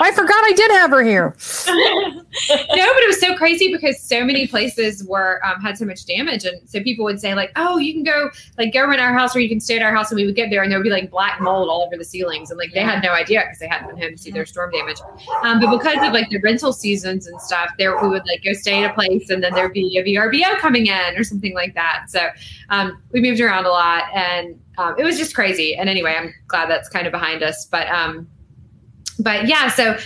I forgot I did have her here. No, but it was so crazy because so many places were, um, had so much damage. And so people would say like, oh, you can go, like go rent our house or you can stay at our house. And we would get there and there would be like black mold all over the ceilings. And like, they had no idea because they hadn't been home to see their storm damage. Um, but because of like the rental seasons and stuff there, we would like go stay at a place and then there'd be a V R B O coming in or something like that. So um, we moved around a lot and um, it was just crazy. And anyway, I'm glad that's kind of behind us, but, um, but yeah, so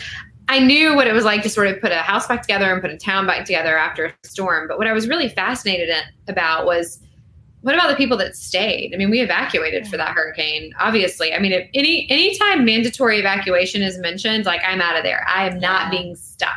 I knew what it was like to sort of put a house back together and put a town back together after a storm. But what I was really fascinated in, about was, what about the people that stayed? I mean, we evacuated for that hurricane, obviously. I mean, if any, anytime mandatory evacuation is mentioned, like I'm out of there, I am not being stuck.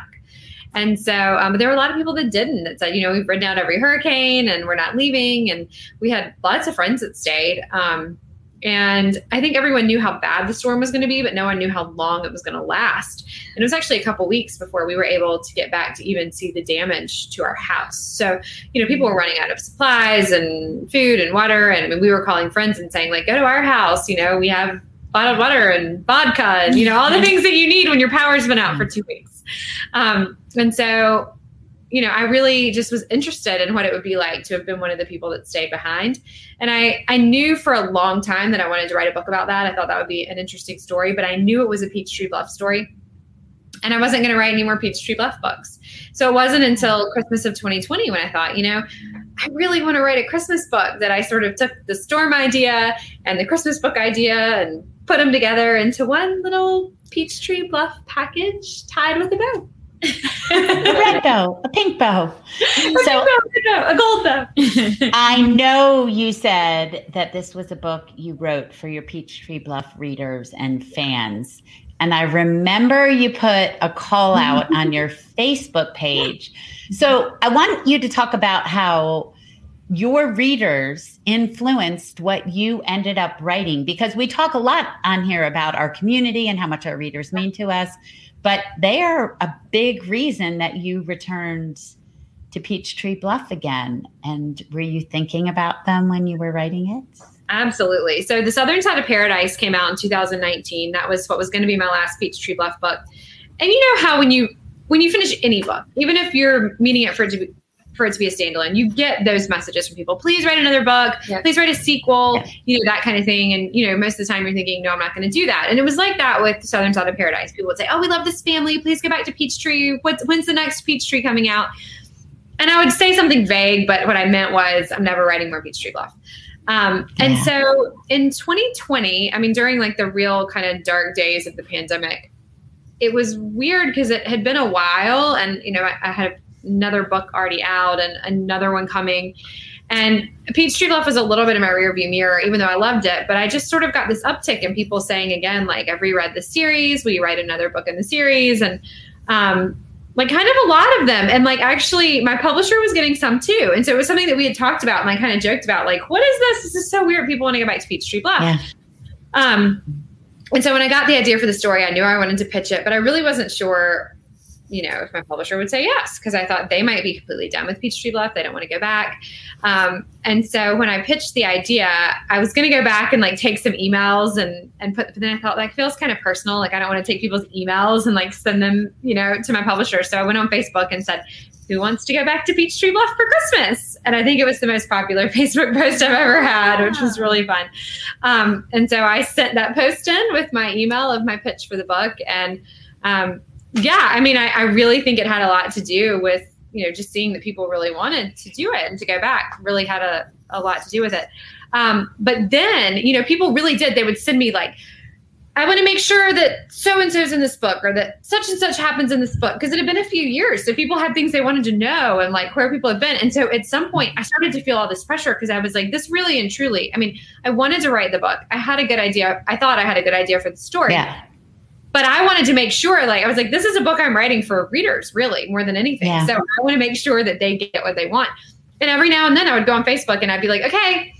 And so um, there were a lot of people that didn't, that said, you know, we've ridden out every hurricane and we're not leaving. And we had lots of friends that stayed. Um, and I think everyone knew how bad the storm was going to be, but no one knew how long it was going to last. And it was actually a couple weeks before we were able to get back to even see the damage to our house. So, you know, people were running out of supplies and food and water. And I mean, we were calling friends and saying like, go to our house, you know, we have bottled water and vodka and, you know, all the things that you need when your power's been out for two weeks. Um, and so, you know, I really just was interested in what it would be like to have been one of the people that stayed behind. And I, I knew for a long time that I wanted to write a book about that. I thought that would be an interesting story, but I knew it was a Peachtree Bluff story and I wasn't going to write any more Peachtree Bluff books. So it wasn't until Christmas of twenty twenty when I thought, you know, I really want to write a Christmas book, that I sort of took the storm idea and the Christmas book idea and put them together into one little Peachtree Bluff package tied with a bow. A red bow, a pink bow, a, so, pink bow, a gold bow. I know you said that this was a book you wrote for your Peachtree Bluff readers and fans. And I remember you put a call out on your Facebook page. So I want you to talk about how your readers influenced what you ended up writing, because we talk a lot on here about our community and how much our readers mean to us, but they are a big reason that you returned to Peachtree Bluff again. And were you thinking about them when you were writing it? Absolutely. So The Southern Side of Paradise came out in two thousand nineteen. That was what was going to be my last Peachtree Bluff book. And you know how when you when you finish any book, even if you're meaning it for it to be, for it to be a standalone, you get those messages from people, please write another book, yeah. please write a sequel, yeah. you know, that kind of thing. And, you know, most of the time you're thinking, no, I'm not going to do that. And it was like that with Southern Side of Paradise. People would say, oh, we love this family. Please go back to Peachtree. What's, when's the next Peachtree coming out? And I would say something vague, but what I meant was I'm never writing more Peachtree Bluff. Um, yeah. And so in twenty twenty, I mean, during like the real kind of dark days of the pandemic, it was weird because it had been a while and, you know, I, I had a another book already out and another one coming. And Peachtree Bluff was a little bit in my rearview mirror, even though I loved it. But I just sort of got this uptick in people saying again, like, I've reread the series. Will you write another book in the series? And um, like kind of a lot of them. And like, actually my publisher was getting some too. And so it was something that we had talked about and I kind of joked about like, what is this? This is so weird. People want to go back to Peachtree Bluff. Yeah. Um, and so when I got the idea for the story, I knew I wanted to pitch it, but I really wasn't sure, you know, if my publisher would say yes, because I thought they might be completely done with Peachtree Bluff. They don't want to go back. Um, and so when I pitched the idea, I was going to go back and like take some emails and, and put, but then I thought like, feels kind of personal. Like I don't want to take people's emails and like send them, you know, to my publisher. So I went on Facebook and said, who wants to go back to Peachtree Bluff for Christmas? And I think it was the most popular Facebook post I've ever had, which was really fun. Um, and so I sent that post in with my email of my pitch for the book. And, um, Yeah, I mean, I, I really think it had a lot to do with, you know, just seeing that people really wanted to do it and to go back really had a, a lot to do with it. Um, but then, you know, people really did. They would send me like, I want to make sure that so-and-so's in this book or that such and such happens in this book, because it had been a few years. So people had things they wanted to know and like where people had been. And so at some point I started to feel all this pressure because I was like, this really and truly, I mean, I wanted to write the book. I had a good idea. I thought I had a good idea for the story. Yeah. But I wanted to make sure, like, I was like, this is a book I'm writing for readers, really, more than anything. Yeah. So I want to make sure that they get what they want. And every now and then I would go on Facebook and I'd be like, okay,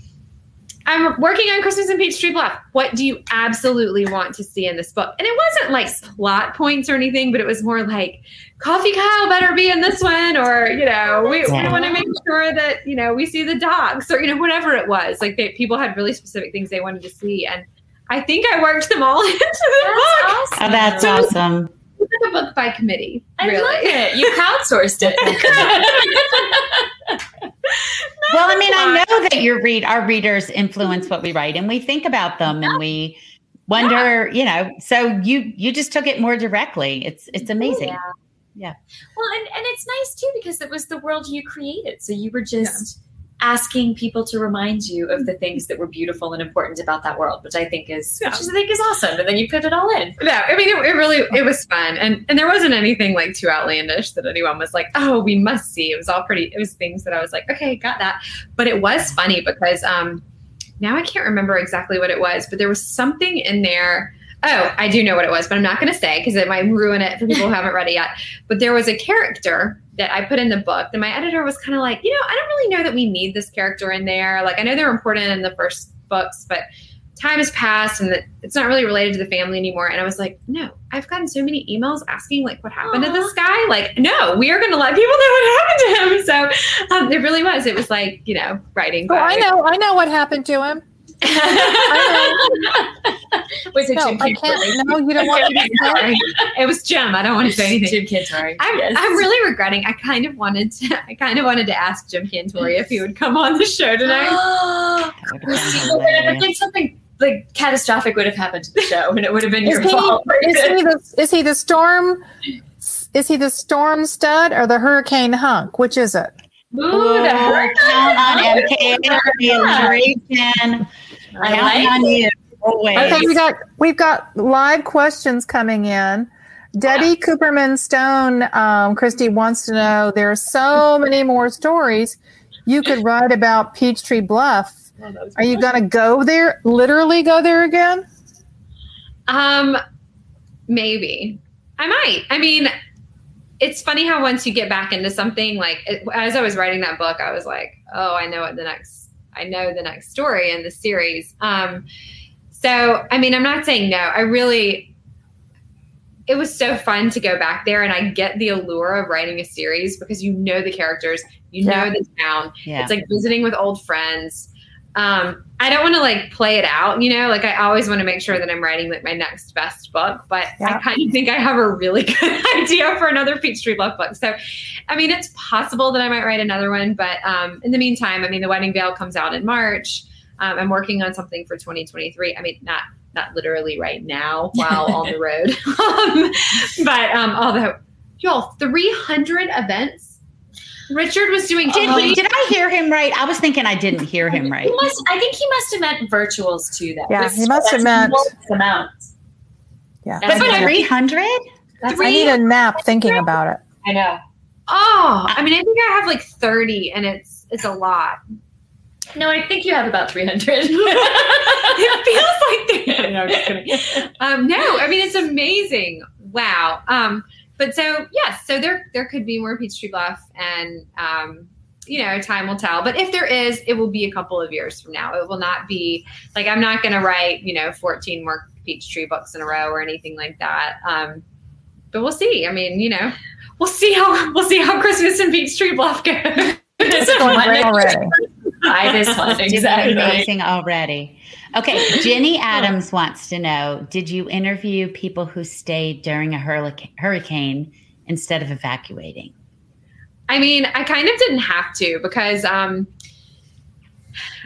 I'm working on Christmas in Peachtree Bluff. What do you absolutely want to see in this book? And it wasn't like plot points or anything, but it was more like Coffee Cow better be in this one, or, you know, we, yeah. we want to make sure that, you know, we see the dogs, or, you know, whatever it was. Like they, people had really specific things they wanted to see. And I think I worked them all into the that's book. Awesome. Oh, that's so awesome. It was like a book by committee. Really. I love it. You crowdsourced it. Well, I mean, I know that your read our readers influence what we write, and we think about them, and we wonder, yeah. you know. So you you just took it more directly. It's it's amazing. Yeah. yeah. Well, and, and it's nice too, because it was the world you created. So you were just yeah. asking people to remind you of the things that were beautiful and important about that world, which I think is yeah. which I think is awesome. And then you put it all in. Yeah, I mean, it, it really it was fun, and and there wasn't anything like too outlandish that anyone was like, oh, we must see. It was all pretty. It was things that I was like, okay, got that. But it was funny because um, now I can't remember exactly what it was, but there was something in there. Oh, I do know what it was, but I'm not going to say because it might ruin it for people who haven't read it yet. But there was a character that I put in the book that my editor was kind of like, you know, I don't really know that we need this character in there. Like, I know they're important in the first books, but time has passed and it's not really related to the family anymore. And I was like, no, I've gotten so many emails asking like what happened Aww. to this guy. Like, no, we are going to let people know what happened to him. So um, it really was. It was like, you know, writing. Oh, I know. I know what happened to him. Was it no, Jim I can't, no, you don't want me to say. It was Jim. I don't want to say anything. Jim Cantore. I'm, yes. I'm really regretting. I kind of wanted to. I kind of wanted to ask Jim Cantore if he would come on the show tonight. Oh, I think something like catastrophic would have happened to the show, and it would have been is your he, fault. Is he, the, is he the storm? Is he the storm stud or the hurricane hunk? Which is it? Ooh, Ooh, the hurricane hunk. I like always. Okay, we got we've got live questions coming in. Debbie wow. Cooperman Stone, um, Christy wants to know: there are so many more stories you could write about Peachtree Bluff. Oh, are you going to go there? Literally go there again? Um, maybe I might. I mean, it's funny how once you get back into something, like it, as I was writing that book, I was like, oh, I know what the next. I know the next story in the series. Um, so, I mean, I'm not saying no. I really, it was so fun to go back there, and I get the allure of writing a series because you know the characters, you yeah. know the town. Yeah. It's like visiting with old friends. Um, I don't want to like play it out, you know, like I always want to make sure that I'm writing like my next best book, but yeah. I kind of think I have a really good idea for another Peachtree Bluff book. So, I mean, it's possible that I might write another one, but, um, in the meantime, I mean, The Wedding Veil comes out in March. Um, I'm working on something for twenty twenty-three. I mean, not, not literally right now while on the road, um, but, um, although y'all three hundred events. Richard was doing. Did, we, did I hear him right? I was thinking I didn't hear him right. He must, I think he must have meant virtuals too, though. Yeah, he must have meant. Yeah, but three hundred. I need a map thinking about it. I know. Oh, I mean, I think I have like thirty, and it's it's a lot. No, I think you have about three hundred. It feels like three hundred. No, I'm just kidding. Um, no, I mean it's amazing. Wow. Um, But so, yes, so there there could be more Peachtree Bluff, and, um, you know, time will tell. But if there is, it will be a couple of years from now. It will not be like I'm not going to write, you know, fourteen more Peachtree books in a row or anything like that. Um, but we'll see. I mean, you know, we'll see how we'll see how Christmas in Peachtree Bluff goes. It's going great already. I just want exactly. amazing already. Okay, Jenny Adams wants to know, did you interview people who stayed during a hurricane instead of evacuating? I mean, I kind of didn't have to because um,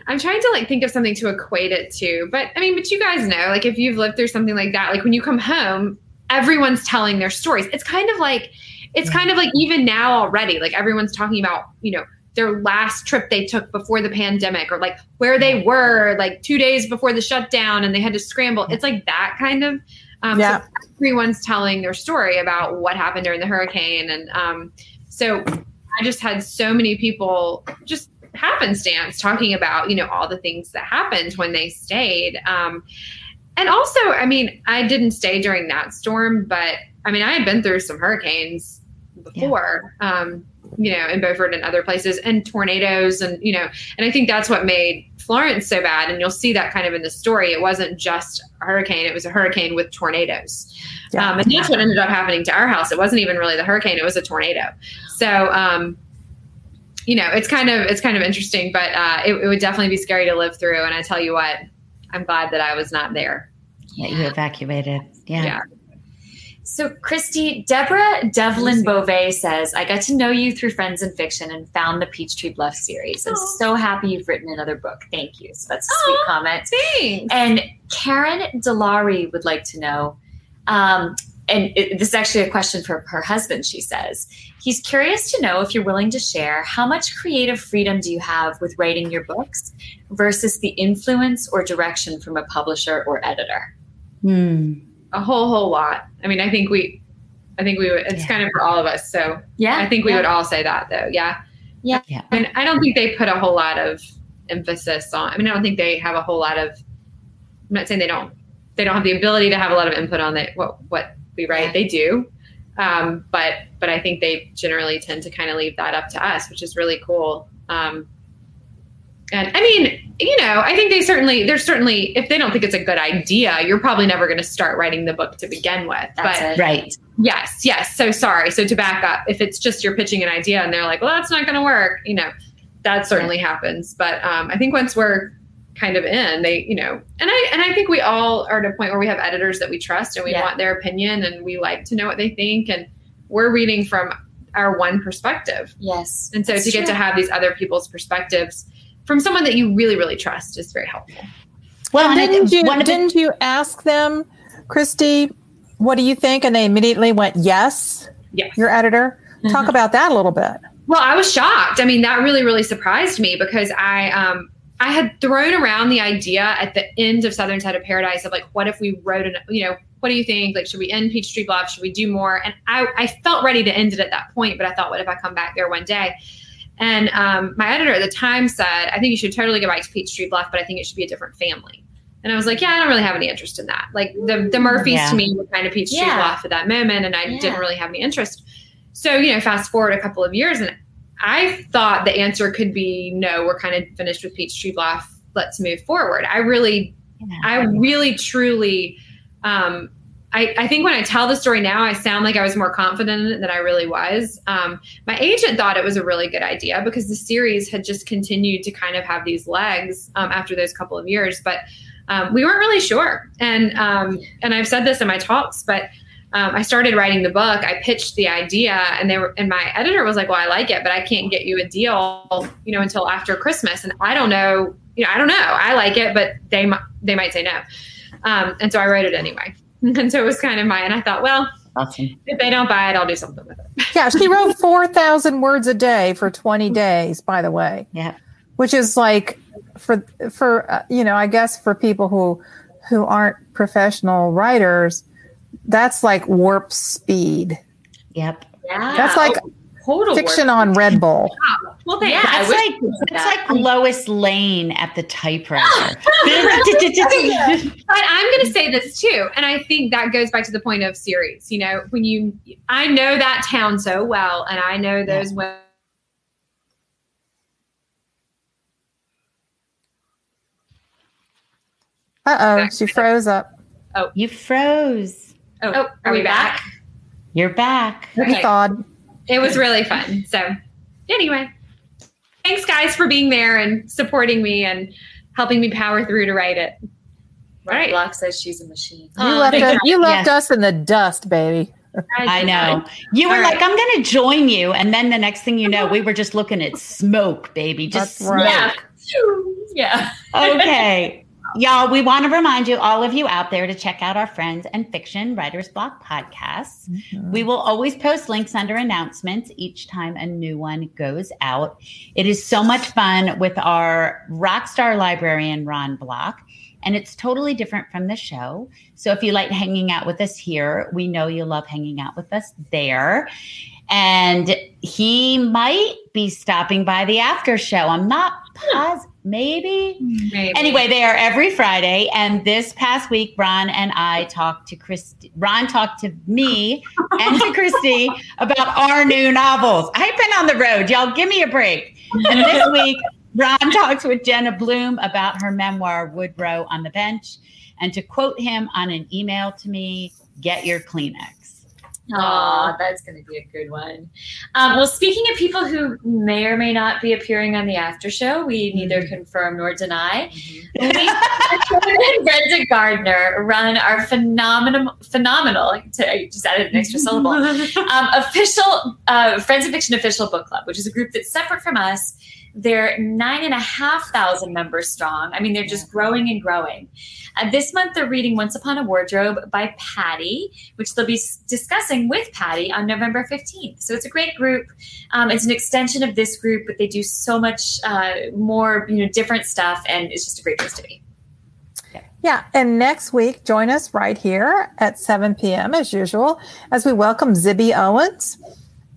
I'm trying to like think of something to equate it to. But I mean, but you guys know, like if you've lived through something like that, like when you come home, everyone's telling their stories. It's kind of like, it's kind of like even now already, like everyone's talking about, you know, their last trip they took before the pandemic, or like where they were like two days before the shutdown and they had to scramble. It's like that kind of, um, yeah. so everyone's telling their story about what happened during the hurricane. And, um, so I just had so many people just happenstance talking about, you know, all the things that happened when they stayed. Um, and also, I mean, I didn't stay during that storm, but I mean, I had been through some hurricanes before, yeah. um, you know, in Beaufort and other places, and tornadoes. And, you know, and I think that's what made Florence so bad. And you'll see that kind of in the story. It wasn't just a hurricane. It was a hurricane with tornadoes. Yeah. Um, and that's what ended up happening to our house. It wasn't even really the hurricane. It was a tornado. So, um, you know, it's kind of, it's kind of interesting, but uh, it, it would definitely be scary to live through. And I tell you what, I'm glad that I was not there. Yeah, you evacuated. Yeah. yeah. So, Christy, Deborah Devlin Beauvais says, I got to know you through Friends in Fiction and found the Peachtree Bluff series. Aww. I'm so happy you've written another book. Thank you. So that's a Aww, sweet comment. Thanks. And Karen Delari would like to know, um, and it, this is actually a question for her husband, she says. He's curious to know if you're willing to share how much creative freedom do you have with writing your books versus the influence or direction from a publisher or editor? Hmm. A whole, whole lot. I mean, I think we, I think we would, it's yeah. kind of for all of us. So yeah, I think we yeah. would all say that though. Yeah. Yeah. yeah. I mean, I don't think they put a whole lot of emphasis on, I mean, I don't think they have a whole lot of, I'm not saying they don't, they don't have the ability to have a lot of input on that. What, what we write, yeah. they do. Um, but, but I think they generally tend to kind of leave that up to us, which is really cool. Um, And I mean, you know, I think they certainly, there's certainly, if they don't think it's a good idea, you're probably never going to start writing the book to begin with. That's but, it. Right. Yes. Yes. So sorry. So to back up, if it's just, you're pitching an idea and they're like, well, that's not going to work, you know, that certainly yeah. happens. But um, I think once we're kind of in, they, you know, and I, and I think we all are at a point where we have editors that we trust and we yeah. want their opinion and we like to know what they think. And we're reading from our one perspective. Yes. And so to get true. to have these other people's perspectives from someone that you really, really trust is very helpful. Well, didn't you, didn't you ask them, Christy, what do you think? And they immediately went, yes, yes. your editor. Mm-hmm. Talk about that a little bit. Well, I was shocked. I mean, that really, really surprised me because I, um, I had thrown around the idea at the end of Southern Side of Paradise of like, what if we wrote an, you know, what do you think? Like, should we end Peachtree Bluff? Should we do more? And I, I felt ready to end it at that point, but I thought, what if I come back there one day? And um, my editor at the time said, I think you should totally go back to Peachtree Bluff, but I think it should be a different family. And I was like, yeah, I don't really have any interest in that. Like the, the Murphys yeah. to me were kind of Peachtree yeah. Bluff at that moment. And I yeah. didn't really have any interest. So, you know, fast forward a couple of years and I thought the answer could be, no, we're kind of finished with Peachtree Bluff. Let's move forward. I really, yeah. I really, truly, um, I, I think when I tell the story now, I sound like I was more confident than I really was. Um, my agent thought it was a really good idea because the series had just continued to kind of have these legs um, after those couple of years, but um, we weren't really sure. And um, and I've said this in my talks, but um, I started writing the book. I pitched the idea, and they were, and my editor was like, "Well, I like it, but I can't get you a deal, you know, until after Christmas." And I don't know, you know, I don't know. I like it, but they they might say no. Um, and so I wrote it anyway. And so it was kind of mine. I thought, well, awesome. If they don't buy it, I'll do something with it. Yeah, she wrote four thousand words a day for twenty days, by the way. Yeah. Which is like for, for uh, you know, I guess for people who who aren't professional writers, that's like warp speed. Yep. Yeah. That's like oh, total fiction warp. On Red Bull. Wow. Well, they, yeah, that's like, that's that. Like Lois Lane at the typewriter. But I'm going to say this too. And I think that goes back to the point of series. You know, when you, I know that town so well, and I know those yeah. women. Uh-oh, she froze up. Oh, you froze. Oh, oh are, are we, we back? back? You're back. Okay. Thawed. It was really fun. So anyway. Thanks, guys, for being there and supporting me and helping me power through to write it. Right. Block says she's a machine. You um, left, us, you left yes. us in the dust, baby. I, I know. You were All like, right. I'm going to join you. And then the next thing you know, we were just looking at smoke, baby. Just That's smoke. Right. Yeah. Okay. Y'all, we want to remind you, all of you out there, to check out our Friends and Fiction Writer's Block podcasts. Mm-hmm. We will always post links under announcements each time a new one goes out. It is so much fun with our rock star librarian, Ron Block, and it's totally different from the show. So if you like hanging out with us here, we know you love hanging out with us there. And he might be stopping by the after show. I'm not positive. Maybe? Maybe. Anyway, they are every Friday. And this past week, Ron and I talked to Christy. Ron talked to me and to Christy about our new novels. I've been on the road. Y'all give me a break. And this week, Ron talks with Jenna Bloom about her memoir, Woodrow on the Bench. And to quote him on an email to me, get your Kleenex. Oh, that's going to be a good one. Um, well, speaking of people who may or may not be appearing on the after show, we neither confirm nor deny. Mm-hmm. We and Brenda Gardner run our phenomenal, phenomenal, to, I just added an extra syllable, um, official, uh, Friends of Fiction Official Book Club, which is a group that's separate from us. They're nine and a half thousand members strong. I mean, they're just growing and growing. Uh, this month, they're reading Once Upon a Wardrobe by Patty, which they'll be s- discussing with Patty on November fifteenth. So it's a great group. Um, it's an extension of this group, but they do so much uh, more, you know, different stuff. And it's just a great place to be. Yeah. And next week, join us right here at seven p.m. as usual, as we welcome Zibby Owens.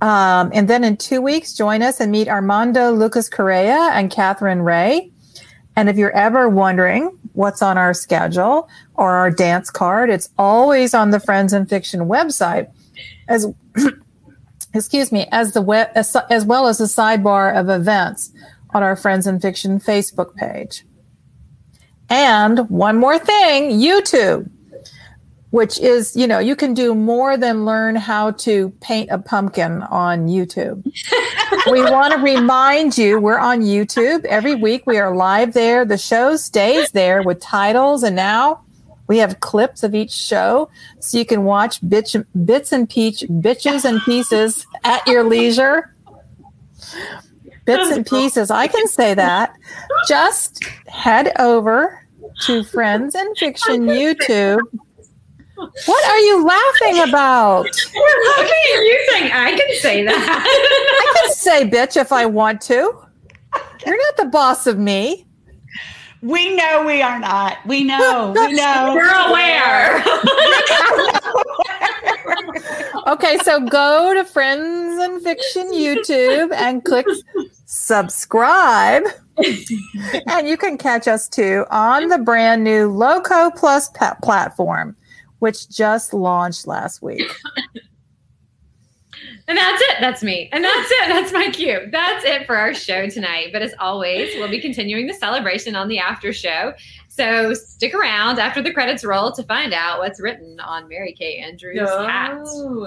Um, and then in two weeks, join us and meet Armando Lucas Correa and Catherine Ray. And if you're ever wondering what's on our schedule or our dance card, it's always on the Friends in Fiction website, as excuse me, as the web, as, as well as the sidebar of events on our Friends in Fiction Facebook page. And one more thing, YouTube. Which is, you know, you can do more than learn how to paint a pumpkin on YouTube. We want to remind you we're on YouTube. Every week we are live there. The show stays there with titles. And now we have clips of each show. So you can watch bitch, bits and peach, bitches and pieces at your leisure. Bits and pieces. I can say that. Just head over to Friends in Fiction YouTube. What are you laughing about? We're laughing at you saying I can say that. I can say bitch if I want to. You're not the boss of me. We know we are not. We know. We know. We're aware. Okay, so go to Friends in Fiction YouTube and click subscribe. And you can catch us too on the brand new Loco Plus pa- platform. Which just launched last week. And that's it. That's me. And that's it. That's my cue. That's it for our show tonight. But as always, we'll be continuing the celebration on the after show. So stick around after the credits roll to find out what's written on Mary Kay Andrews' oh, hat.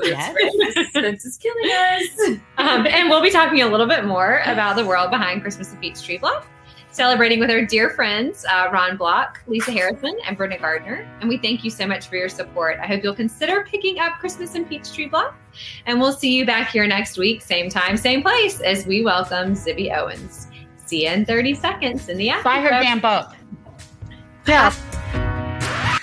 Yes. This suspense is killing us. Um, and we'll be talking a little bit more about the world behind Christmas at Peachtree Bluff. Celebrating with our dear friends, uh, Ron Block, Lisa Harrison, and Brenda Gardner. And we thank you so much for your support. I hope you'll consider picking up Christmas in Peachtree Bluff. And we'll see you back here next week, same time, same place, as we welcome Zibby Owens. See you in thirty seconds in the after. Buy her damn book. Yeah. I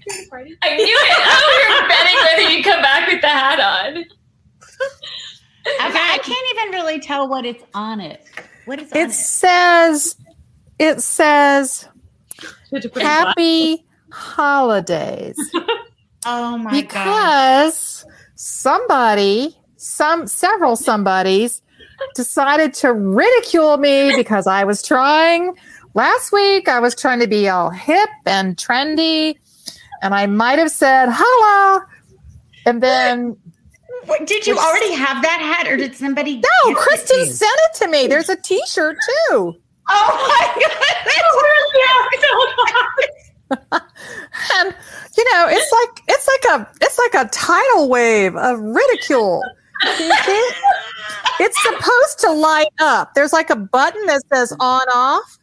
knew it. Oh, we were betting whether you come back with the hat on. Okay. I can't even really tell what it's on it. What is on it? It says, it says, happy holidays. Oh my god. Because somebody, some, several somebodies decided to ridicule me because I was trying, last week I was trying to be all hip and trendy and I might have said, holla. And then... What, did you already have that hat or did somebody? No, Kristen sent it to me. There's a t-shirt too. Oh my god. And you know, it's like it's like a it's like a tidal wave of ridicule. It's supposed to light up. There's like a button that says on off.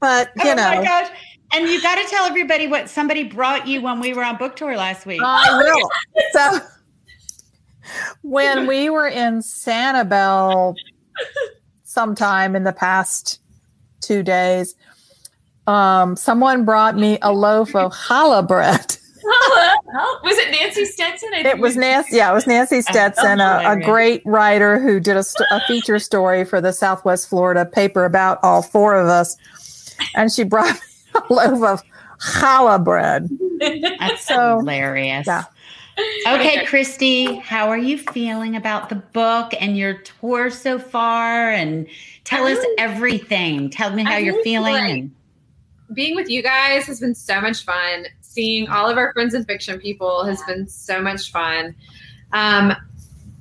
But you oh know. Oh my gosh. And you gotta tell everybody what somebody brought you when we were on book tour last week. I will. So when we were in Sanibel sometime in the past two days, um, someone brought me a loaf of challah bread. Was it Nancy Stetson? I it was Nancy. Yeah, it was Nancy Stetson, a, a great writer who did a, st- a feature story for the Southwest Florida paper about all four of us. And she brought me a loaf of challah bread. That's so hilarious. Yeah. Okay, Christy, how are you feeling about the book and your tour so far? And tell I'm, us everything. Tell me how I'm you're feeling. Like, being with you guys has been so much fun. Seeing all of our friends and fiction people has been so much fun. Um,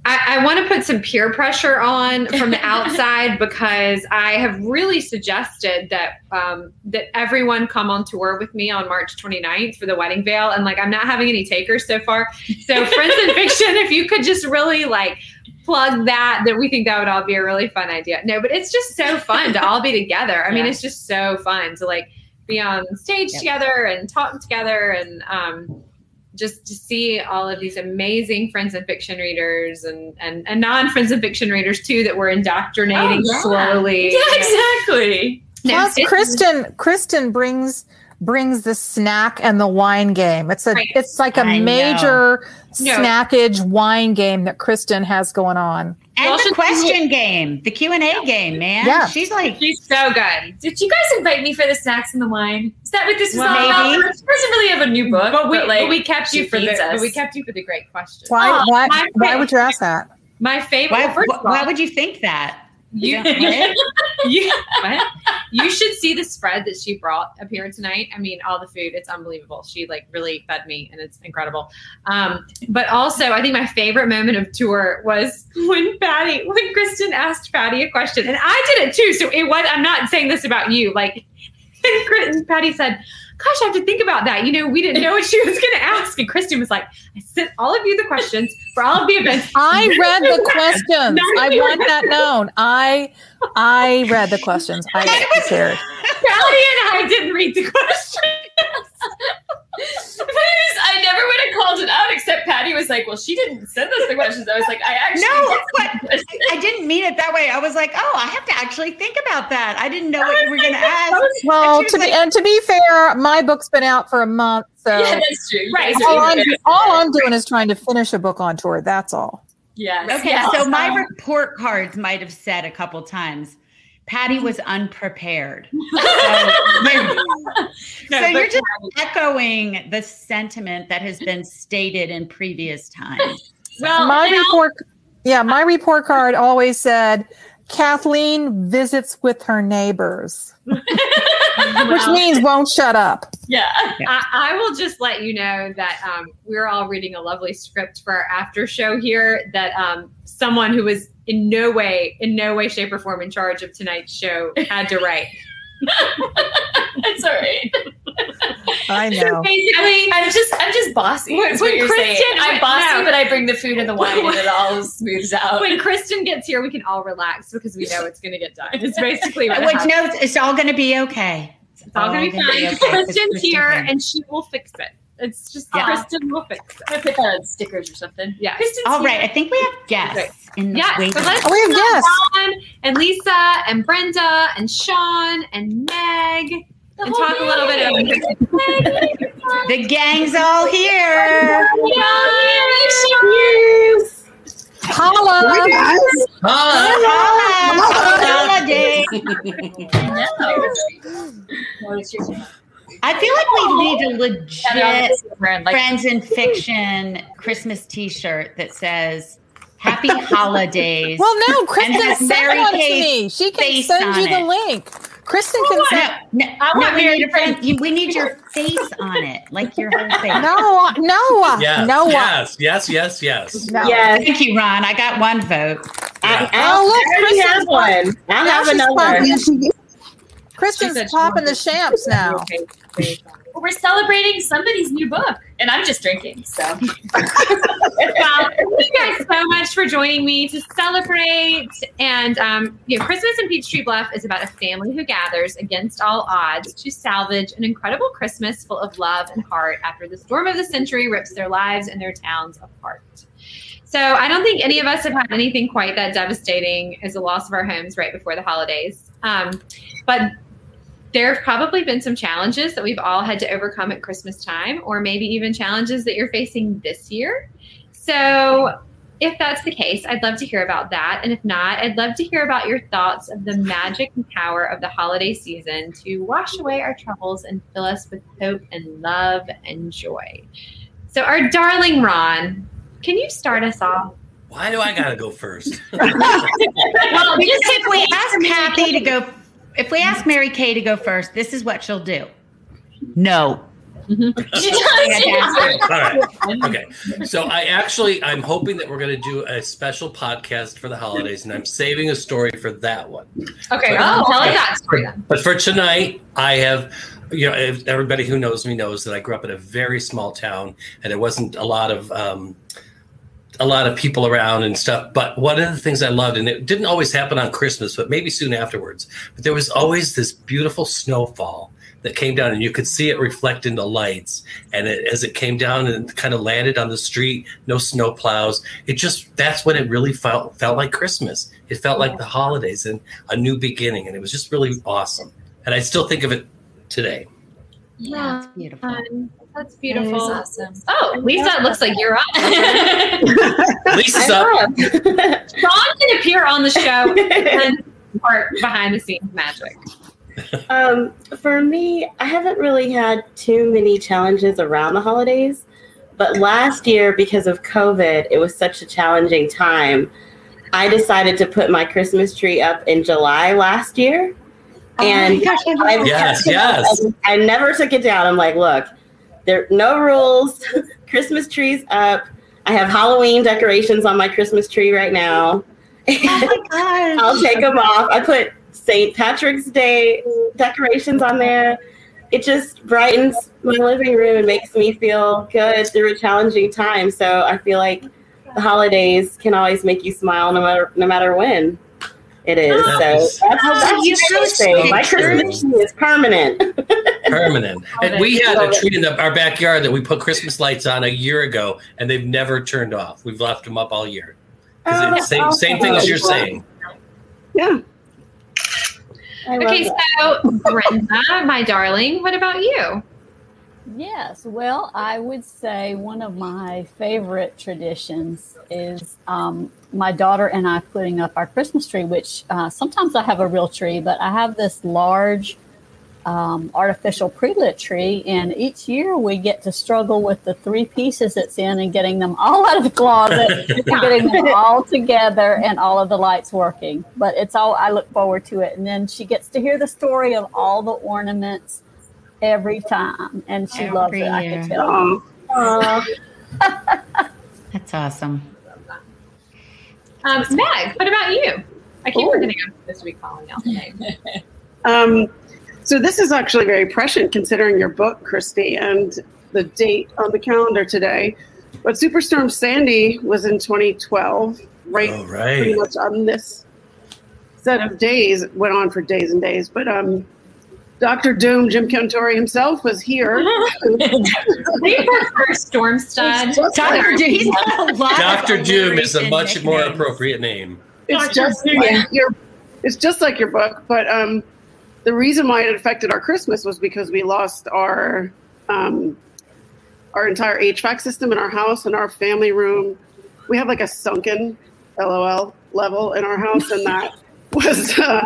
I, I want to put some peer pressure on from the outside because I have really suggested that um, that everyone come on tour with me on March twenty-ninth for The Wedding Veil. And like, I'm not having any takers so far. So friends in fiction, if you could just really like plug that, that we think that would all be a really fun idea. No, but it's just so fun to all be together. I yeah. mean, it's just so fun to like be on stage yep. together and talk together and, um, just to see all of these amazing friends and fiction readers and, and, and non-friends and fiction readers too, that we're indoctrinating oh, yeah. slowly. Yeah, exactly. Plus no, Kristen, Kristen brings, brings the snack and the wine game. It's a, right. it's like a I major know. snackage no. wine game that Kristen has going on. And well, the question game, the Q and A yeah. game, man. Yeah. She's like, she's so good. Did you guys invite me for the snacks and the wine? Is that what this is well, all about? Maybe. She doesn't really have a new book, but we, but like, but we kept you for the, but we kept you for the great question. Why? Oh, why, why, why would you ask that? My favorite. Why, first why, of all, why would you think that? You, yeah. you, you should see the spread that she brought up here tonight. I mean, all the food, it's unbelievable. She like really fed me and it's incredible. Um, but also I think my favorite moment of tour was when Patty, when Kristen asked Patty a question and I did it too. So it was, I'm not saying this about you. Like and Patty said, gosh, I have to think about that. You know, we didn't know what she was going to ask. And Kristen was like, I sent all of you the questions for all of the events. I read the questions. I want that known. I I read the questions. I was prepared. Sally and I didn't read the questions. But was, I never would have called it out, except Patty was like, well, she didn't send us the questions. I was like, I actually. No, but I didn't mean it that way. I was like, oh, I have to actually think about that. I didn't know what you were going to ask. Well, to like, be, and to be fair, my book's been out for a month. So yeah, that's true. Right. All, I'm, all I'm doing is trying to finish a book on tour. That's all. Yes. Okay. Yes. So my report cards might have said a couple times, Patty was unprepared. So, no, so you're just echoing the sentiment that has been stated in previous times. Well, my report, yeah, my report card always said, Kathleen visits with her neighbors, well, which means won't shut up. Yeah, I, I will just let you know that um, we're all reading a lovely script for our after show here that um, someone who was in no way, in no way, shape, or form in charge of tonight's show had to write. It's all right. I know. So basically, I'm just, I'm just bossy. When, is what when you're Kristen, saying. I'm bossy, no. but I bring the food and the wine, and it all smooths out. When Kristen gets here, we can all relax because we know it's going to get done. It's basically what which no, it's all going to be okay. It's, it's all, all going to be fine. Be okay. Kristen's Kristen here, can. and she will fix it. It's just yeah. Kristen will fix it. I put that on stickers or something. Yeah. Kristen's all right. Here. I think we have guests. Okay. In the yes, waiting. So let's oh, we have guests. Ron and Lisa and Brenda and Sean and Meg. And talk a little bit about the gang's all here. Holla. Holla. I feel like we need a legit Friends in Fiction Christmas t-shirt that says Happy Holidays. Well, no, Kristen sent one to me. She can send you the link. Kristen can say, no, no, I want no, Mary to friend. You, we need your face on it, like your whole face. No, no, yes, no. Yes, yes, yes, yes. No. Yes. Thank you, Ron. I got one vote. Yeah. Oh, look, Kristen has one. I'll have another. Kristen's popping the champs now. Well, we're celebrating somebody's new book, and I'm just drinking. So, well, thank you guys so much for joining me to celebrate. And um, you know, Christmas in Peachtree Bluff is about a family who gathers against all odds to salvage an incredible Christmas full of love and heart after the storm of the century rips their lives and their towns apart. So I don't think any of us have had anything quite that devastating as the loss of our homes right before the holidays, um, but. There have probably been some challenges that we've all had to overcome at Christmas time, or maybe even challenges that you're facing this year. So if that's the case, I'd love to hear about that. And if not, I'd love to hear about your thoughts of the magic and power of the holiday season to wash away our troubles and fill us with hope and love and joy. So our darling Ron, can you start us off? Why do I gotta go first? Well, because if we ask Patty to go, if we ask Mary Kay to go first, this is what she'll do. No. All right. Okay. So I actually, I'm hoping that we're going to do a special podcast for the holidays, and I'm saving a story for that one. Okay. But, oh, tell me that story then. But for tonight, I have, you know, everybody who knows me knows that I grew up in a very small town, and there wasn't a lot of, um, a lot of people around and stuff. But one of the things I loved, and it didn't always happen on Christmas, but maybe soon afterwards, but there was always this beautiful snowfall that came down, and you could see it reflect in the lights. And it, as it came down and kind of landed on the street, no snow plows. It just, that's when it really felt felt like Christmas. It felt like the holidays and a new beginning. And it was just really awesome. And I still think of it today. Yeah, that's beautiful. Um, that's beautiful. That awesome. Oh, Lisa, yeah. It looks like you're up. Lisa's up. Sean can appear on the show and part behind the scenes magic. Um, for me, I haven't really had too many challenges around the holidays, but last year, because of COVID, it was such a challenging time. I decided to put my Christmas tree up in July last year, oh and gosh, I, yes, yes. Up, I never took it down. I'm like, look, there are no rules. Christmas trees up. I have Halloween decorations on my Christmas tree right now. Oh my gosh. I'll take them off. I put Saint Patrick's Day decorations on there. It just brightens my living room and makes me feel good through a challenging time. So I feel like the holidays can always make you smile no matter no matter when it is. Oh, so that's how that's you say. My Christmas tree is permanent. Permanent. And we had a tree in the, our backyard that we put Christmas lights on a year ago, and they've never turned off. We've left them up all year. Oh, it's same, awesome. Same thing as you're saying. Yeah. Okay, so Brenda, my darling, what about you? Yes, well, I would say one of my favorite traditions is um, my daughter and I putting up our Christmas tree, which uh, sometimes I have a real tree, but I have this large um, artificial pre-lit tree, and each year we get to struggle with the three pieces it's in and getting them all out of the closet and getting them all together and all of the lights working. But it's all, I look forward to it. And then she gets to hear the story of all the ornaments every time. And she every loves it. Year. I can tell. Aww. That's awesome. Um, Meg, what about you? I keep Ooh. forgetting I'm supposed to be calling y'all today. um, So this is actually very prescient considering your book, Christy, and the date on the calendar today. But Superstorm Sandy was in twenty twelve, right? Oh, right. Pretty much on this set of days. It went on for days and days. But um, Doctor Doom, Jim Cantore himself, was here. We prefer Stormstead. Doctor Doom. He's got a lot Doctor Doom is a much nicknames. More appropriate name. It's Doctor just Doom. Like your. It's just like your book, but um. The reason why it affected our Christmas was because we lost our um, our entire H V A C system in our house and our family room. We have like a sunken LOL level in our house, and that was uh,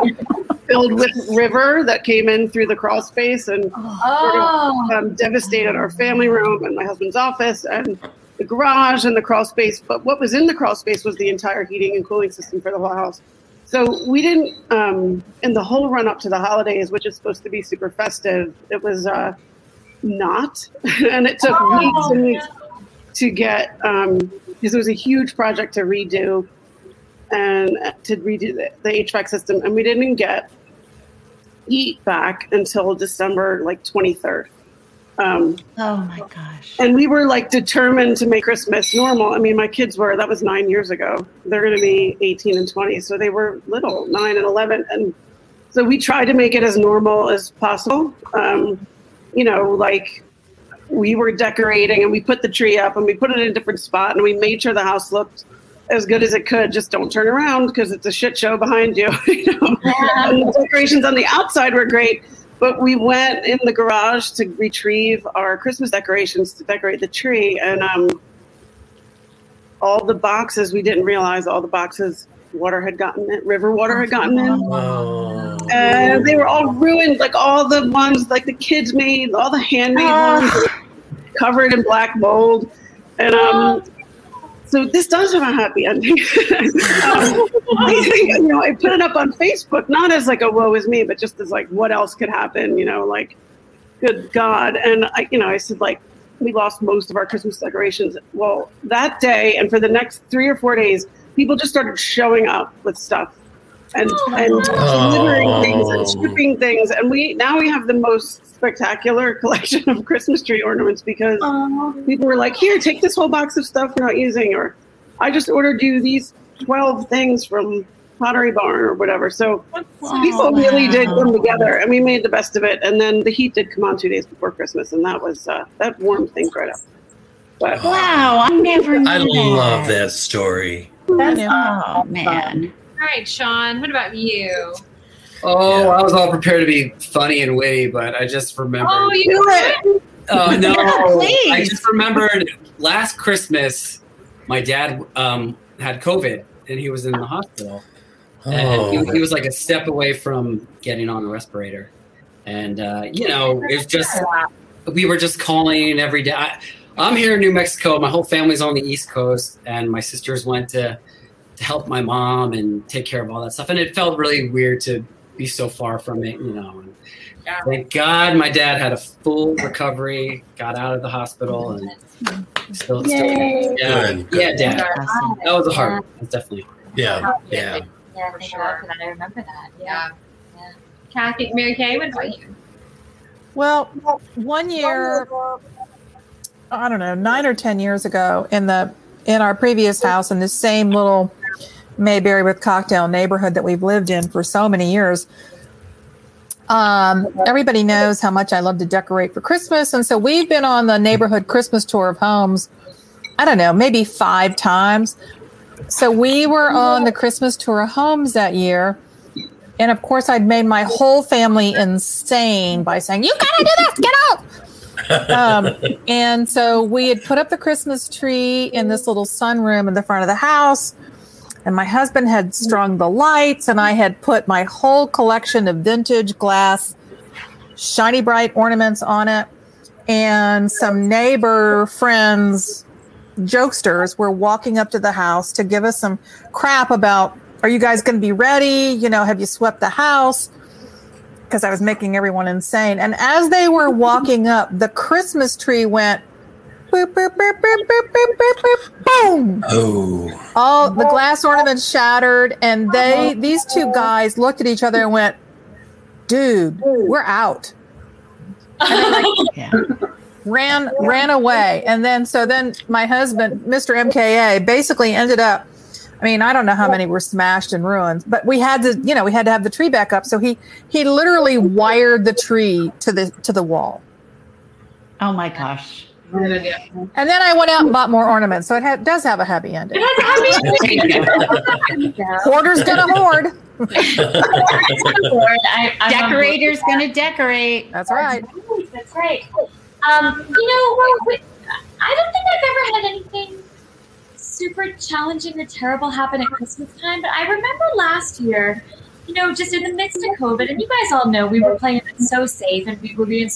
filled with river that came in through the crawl space and oh. sort of um, devastated our family room and my husband's office and the garage and the crawl space. But what was in the crawl space was the entire heating and cooling system for the whole house. So we didn't, um, in the whole run up to the holidays, which is supposed to be super festive, it was uh, not. And it took oh, weeks and weeks no. to get, um, because it was a huge project to redo and to redo the, the H V A C system. And we didn't get heat back until December, like twenty-third. Um, oh my gosh. And we were like determined to make Christmas normal. I mean, my kids were, that was nine years ago. They're going to be eighteen and twenty. So they were little, nine and eleven. And so we tried to make it as normal as possible. Um, you know, like we were decorating and we put the tree up and we put it in a different spot and we made sure the house looked as good as it could. Just don't turn around because it's a shit show behind you. you know? Yeah. And the decorations on the outside were great. But we went in the garage to retrieve our Christmas decorations to decorate the tree. And um, all the boxes, we didn't realize all the boxes, water had gotten in, river water had gotten in. Oh. And they were all ruined, like all the ones like the kids made, all the handmade oh. ones. covered in black mold. And um, so this does have a happy ending. um, I think, you know, I put it up on Facebook, not as like a woe is me, but just as like, what else could happen? You know, like, good God. And I, you know, I said like, we lost most of our Christmas decorations. Well, that day and for the next three or four days, people just started showing up with stuff and, and oh. delivering things and shipping things. And we now we have the most spectacular collection of Christmas tree ornaments because oh. people were like, here, take this whole box of stuff we're not using. Or I just ordered you these twelve things from Pottery Barn or whatever. So oh, people really wow. did come together and we made the best of it. And then the heat did come on two days before Christmas. And that was, uh, that warmed things right up. But, wow, I never knew I that. Love that story. That's oh, man. All right, Sean, what about you? Oh, yeah. I was all prepared to be funny and witty, but I just remembered. Oh, you knew it. Oh, no. Yeah, I just remembered last Christmas, my dad um, had COVID and he was in the hospital. Oh. And he, he was like a step away from getting on a respirator. And, uh, you know, it was just, we were just calling every day. I, I'm here in New Mexico. My whole family's on the East Coast, and my sisters went to, to help my mom and take care of all that stuff. And it felt really weird to be so far from it, you know. And thank God my dad had a full recovery, got out of the hospital, and still, still yeah, good, good. yeah, Dad. Awesome. That was a hard one. That's definitely hard. Yeah, yeah. Yeah, yeah for sure. I remember that. Yeah. yeah. yeah. Kathy, Mary Kay, what about you? Well, one year. I don't know, nine or ten years ago in the in our previous house in the same little Mayberry with cocktail neighborhood that we've lived in for so many years. Um, everybody knows how much I love to decorate for Christmas. And so we've been on the neighborhood Christmas tour of homes, I don't know, maybe five times. So we were on the Christmas tour of homes that year. And of course, I'd made my whole family insane by saying, you gotta do this, get out. um, and so we had put up the Christmas tree in this little sunroom in the front of the house, and my husband had strung the lights, and I had put my whole collection of vintage glass, shiny bright ornaments on it, and some neighbor friends, jokesters, were walking up to the house to give us some crap about, are you guys going to be ready? You know, have you swept the house? Because I was making everyone insane. And as they were walking up, the Christmas tree went boop, boop, boop, boop, boop, boop, boop, boop, boom. Oh. All the glass ornaments shattered, and they these two guys looked at each other and went, dude, we're out. And they like, yeah. ran ran away. And then so then my husband, Mister M K A, basically ended up, I mean, I don't know how many were smashed and ruined, but we had to, you know, we had to have the tree back up. So he, he literally wired the tree to the to the wall. Oh my gosh! And then I went out and bought more ornaments. So it ha- does have a happy ending. It has a happy ending. Hoarder's gonna hoard. I, I Decorator's gonna decorate. That's right. That's right. Um, you know, I don't think I've ever had anything super challenging or terrible happen at Christmas time, but I remember last year, you know, just in the midst of COVID, and you guys all know we were playing it so safe, and we were being.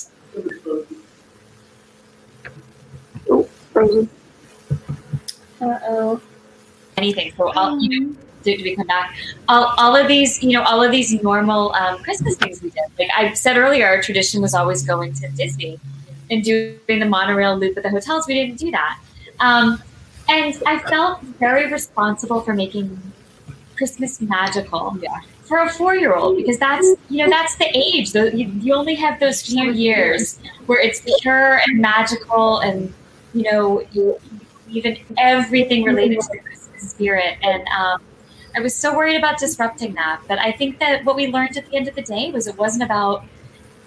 Oh, frozen. Uh oh. Anything. So all you know, did we come back? All, all of these, you know, all of these normal um, Christmas things we did. Like I said earlier, our tradition was always going to Disney and doing the monorail loop at the hotels. We didn't do that. Um, And I felt very responsible for making Christmas magical yeah. for a four-year-old because that's, you know, that's the age. The, you, you only have those few years where it's pure and magical and, you know, you, even everything related to the Christmas spirit. And um, I was so worried about disrupting that. But I think that what we learned at the end of the day was it wasn't about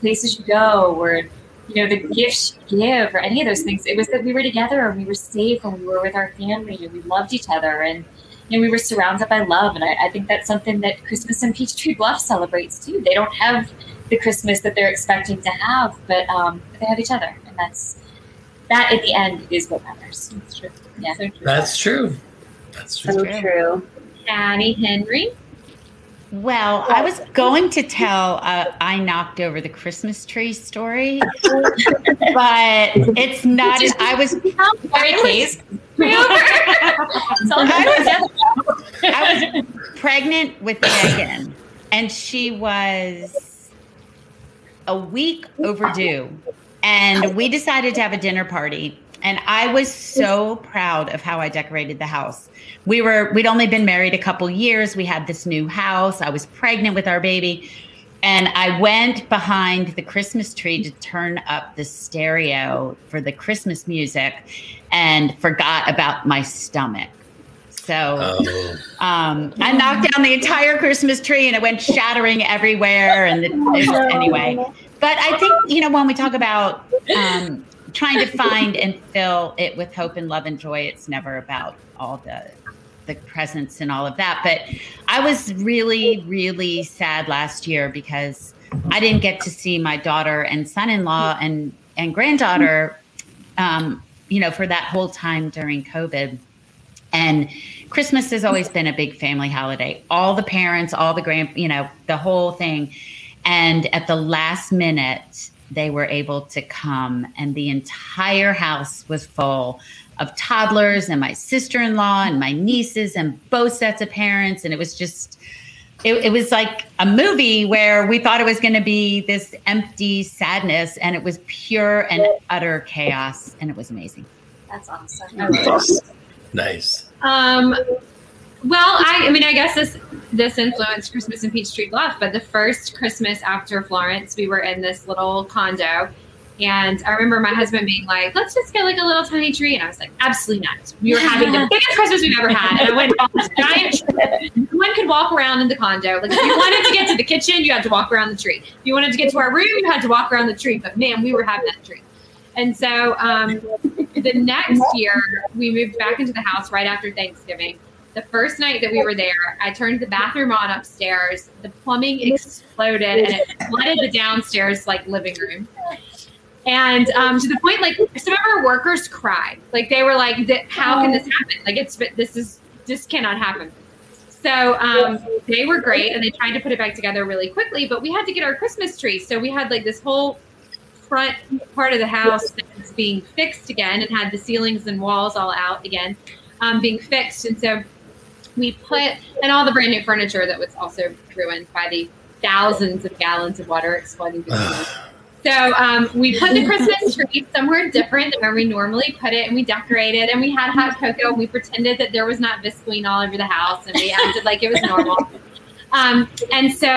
places you go or you know, the gifts you give or any of those things. It was that we were together and we were safe and we were with our family and we loved each other and, you know, we were surrounded by love. And I, I think that's something that Christmas in Peachtree Bluff celebrates too. They don't have the Christmas that they're expecting to have, but um, they have each other. And that's, that at the end is what matters. That's true. Yeah. So true. That's true. That's true. So true. Patty Henry. Well, I was going to tell uh, I knocked over the Christmas tree story, but it's not. Just, I was. Mary Kay's. I was, I was pregnant with Megan, and she was a week overdue, and we decided to have a dinner party. And I was so proud of how I decorated the house. We were, we'd only been married a couple years. We had this new house. I was pregnant with our baby. And I went behind the Christmas tree to turn up the stereo for the Christmas music and forgot about my stomach. So um, I knocked down the entire Christmas tree and it went shattering everywhere. And it was, anyway, but I think, you know, when we talk about, um, trying to find and fill it with hope and love and joy. It's never about all the the presents and all of that. But I was really, really sad last year because I didn't get to see my daughter and son-in-law and, and granddaughter, um, you know, for that whole time during COVID. And Christmas has always been a big family holiday. All the parents, all the grand, you know, the whole thing. And at the last minute, they were able to come and the entire house was full of toddlers and my sister-in-law and my nieces and both sets of parents. And it was just, it, it was like a movie where we thought it was going to be this empty sadness and it was pure and utter chaos. And it was amazing. That's awesome. Nice. Nice. Um, Well, I, I mean, I guess this this influenced Christmas in Peachtree Bluff, but the first Christmas after Florence, we were in this little condo, and I remember my husband being like, let's just get like a little tiny tree, and I was like, absolutely not. We were having the biggest Christmas we've ever had, and I went on this giant tree. No one could walk around in the condo. Like, if you wanted to get to the kitchen, you had to walk around the tree. If you wanted to get to our room, you had to walk around the tree, but man, we were having that tree. And so um, the next year, we moved back into the house right after Thanksgiving. The first night that we were there, I turned the bathroom on upstairs. The plumbing exploded and it flooded the downstairs like living room. And um, to the point, like some of our workers cried. Like they were like, "How can this happen? Like it's this is this cannot happen." So um, they were great and they tried to put it back together really quickly. But we had to get our Christmas tree, so we had like this whole front part of the house that was being fixed again and had the ceilings and walls all out again, um, being fixed, and so. We put, and all the brand new furniture that was also ruined by the thousands of gallons of water exploding. So um, we put the Christmas tree somewhere different than where we normally put it, and we decorated, and we had hot cocoa, and we pretended that there was not Visqueen all over the house, and we acted like it was normal. Um, and so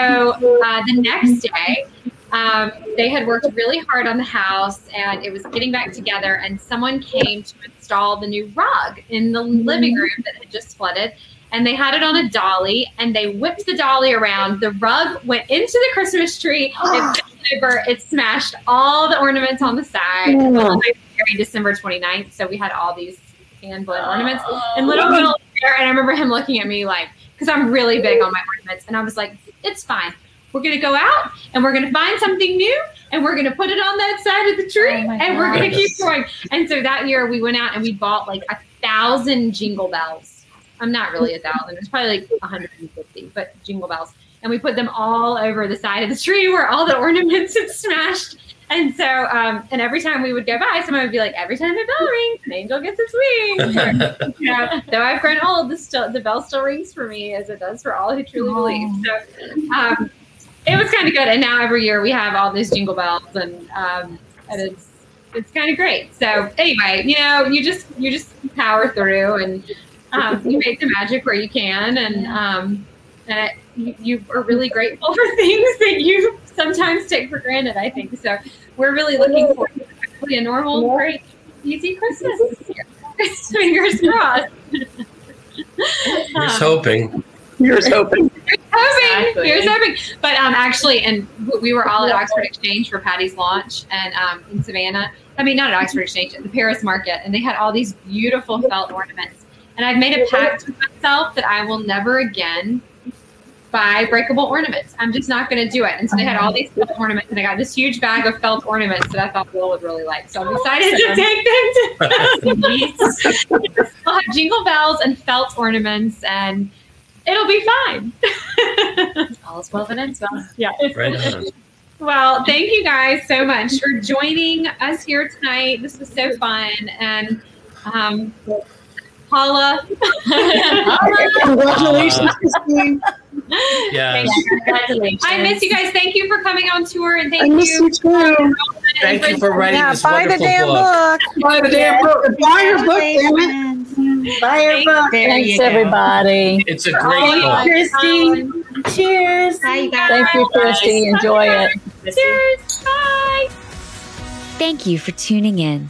uh, the next day, um, they had worked really hard on the house, and it was getting back together, and someone came to install the new rug in the living room that had just flooded. And they had it on a dolly, and they whipped the dolly around. The rug went into the Christmas tree. It flipped over. It smashed all the ornaments on the side. Oh. Well, I was married December twenty-ninth, so we had all these hand-blown ornaments. Oh. And little Will was there, and I remember him looking at me like, because I'm really big on my ornaments. And I was like, it's fine. We're going to go out, and we're going to find something new, and we're going to put it on that side of the tree, oh and we're going to keep going. And so that year, we went out, and we bought like a thousand jingle bells. I'm not really a thousand. It's probably like one hundred fifty, but jingle bells. And we put them all over the side of the tree where all the ornaments had smashed. And so, um, and every time we would go by, someone would be like, every time a bell rings, an angel gets its wings. Or, you know, though I've grown old, the, still, the bell still rings for me as it does for all who truly believe. So um, it was kind of good. And now every year we have all these jingle bells and, um, and it's, it's kind of great. So anyway, you know, you just, you just power through and, Um, you make the magic where you can, and um, uh, you, you are really grateful for things that you sometimes take for granted, I think. So we're really looking forward to really a normal, great, easy Christmas this year. Fingers crossed. Here's hoping. Here's hoping. Here's hoping. Exactly. Here's hoping. But um, actually, and we were all at Oxford Exchange for Patty's launch, and um, in Savannah, I mean, not at Oxford Exchange, at the Paris Market, and they had all these beautiful felt ornaments. And I've made a pact with myself that I will never again buy breakable ornaments. I'm just not going to do it. And so they had all these felt ornaments, and I got this huge bag of felt ornaments that I thought Will would really like. So I'm excited awesome. to take them to I'll have jingle bells and felt ornaments and it'll be fine. All's well that ends well. Yeah. Right on. Well, thank you guys so much for joining us here tonight. This was so fun. And um, Paula. Congratulations, Christine. Yeah. Congratulations. I miss you guys. Thank you for coming on tour. And thank I miss you. you too. Thank and you for writing yeah, this buy wonderful the damn book. book. Buy the damn book. Buy your book, damn it. Buy your Thanks. book. There Thanks, you everybody. It's a great book. Christine. Cheers. Hi, guys. Thank you, Christy. Enjoy Bye. it. Cheers. Bye. Thank you for tuning in.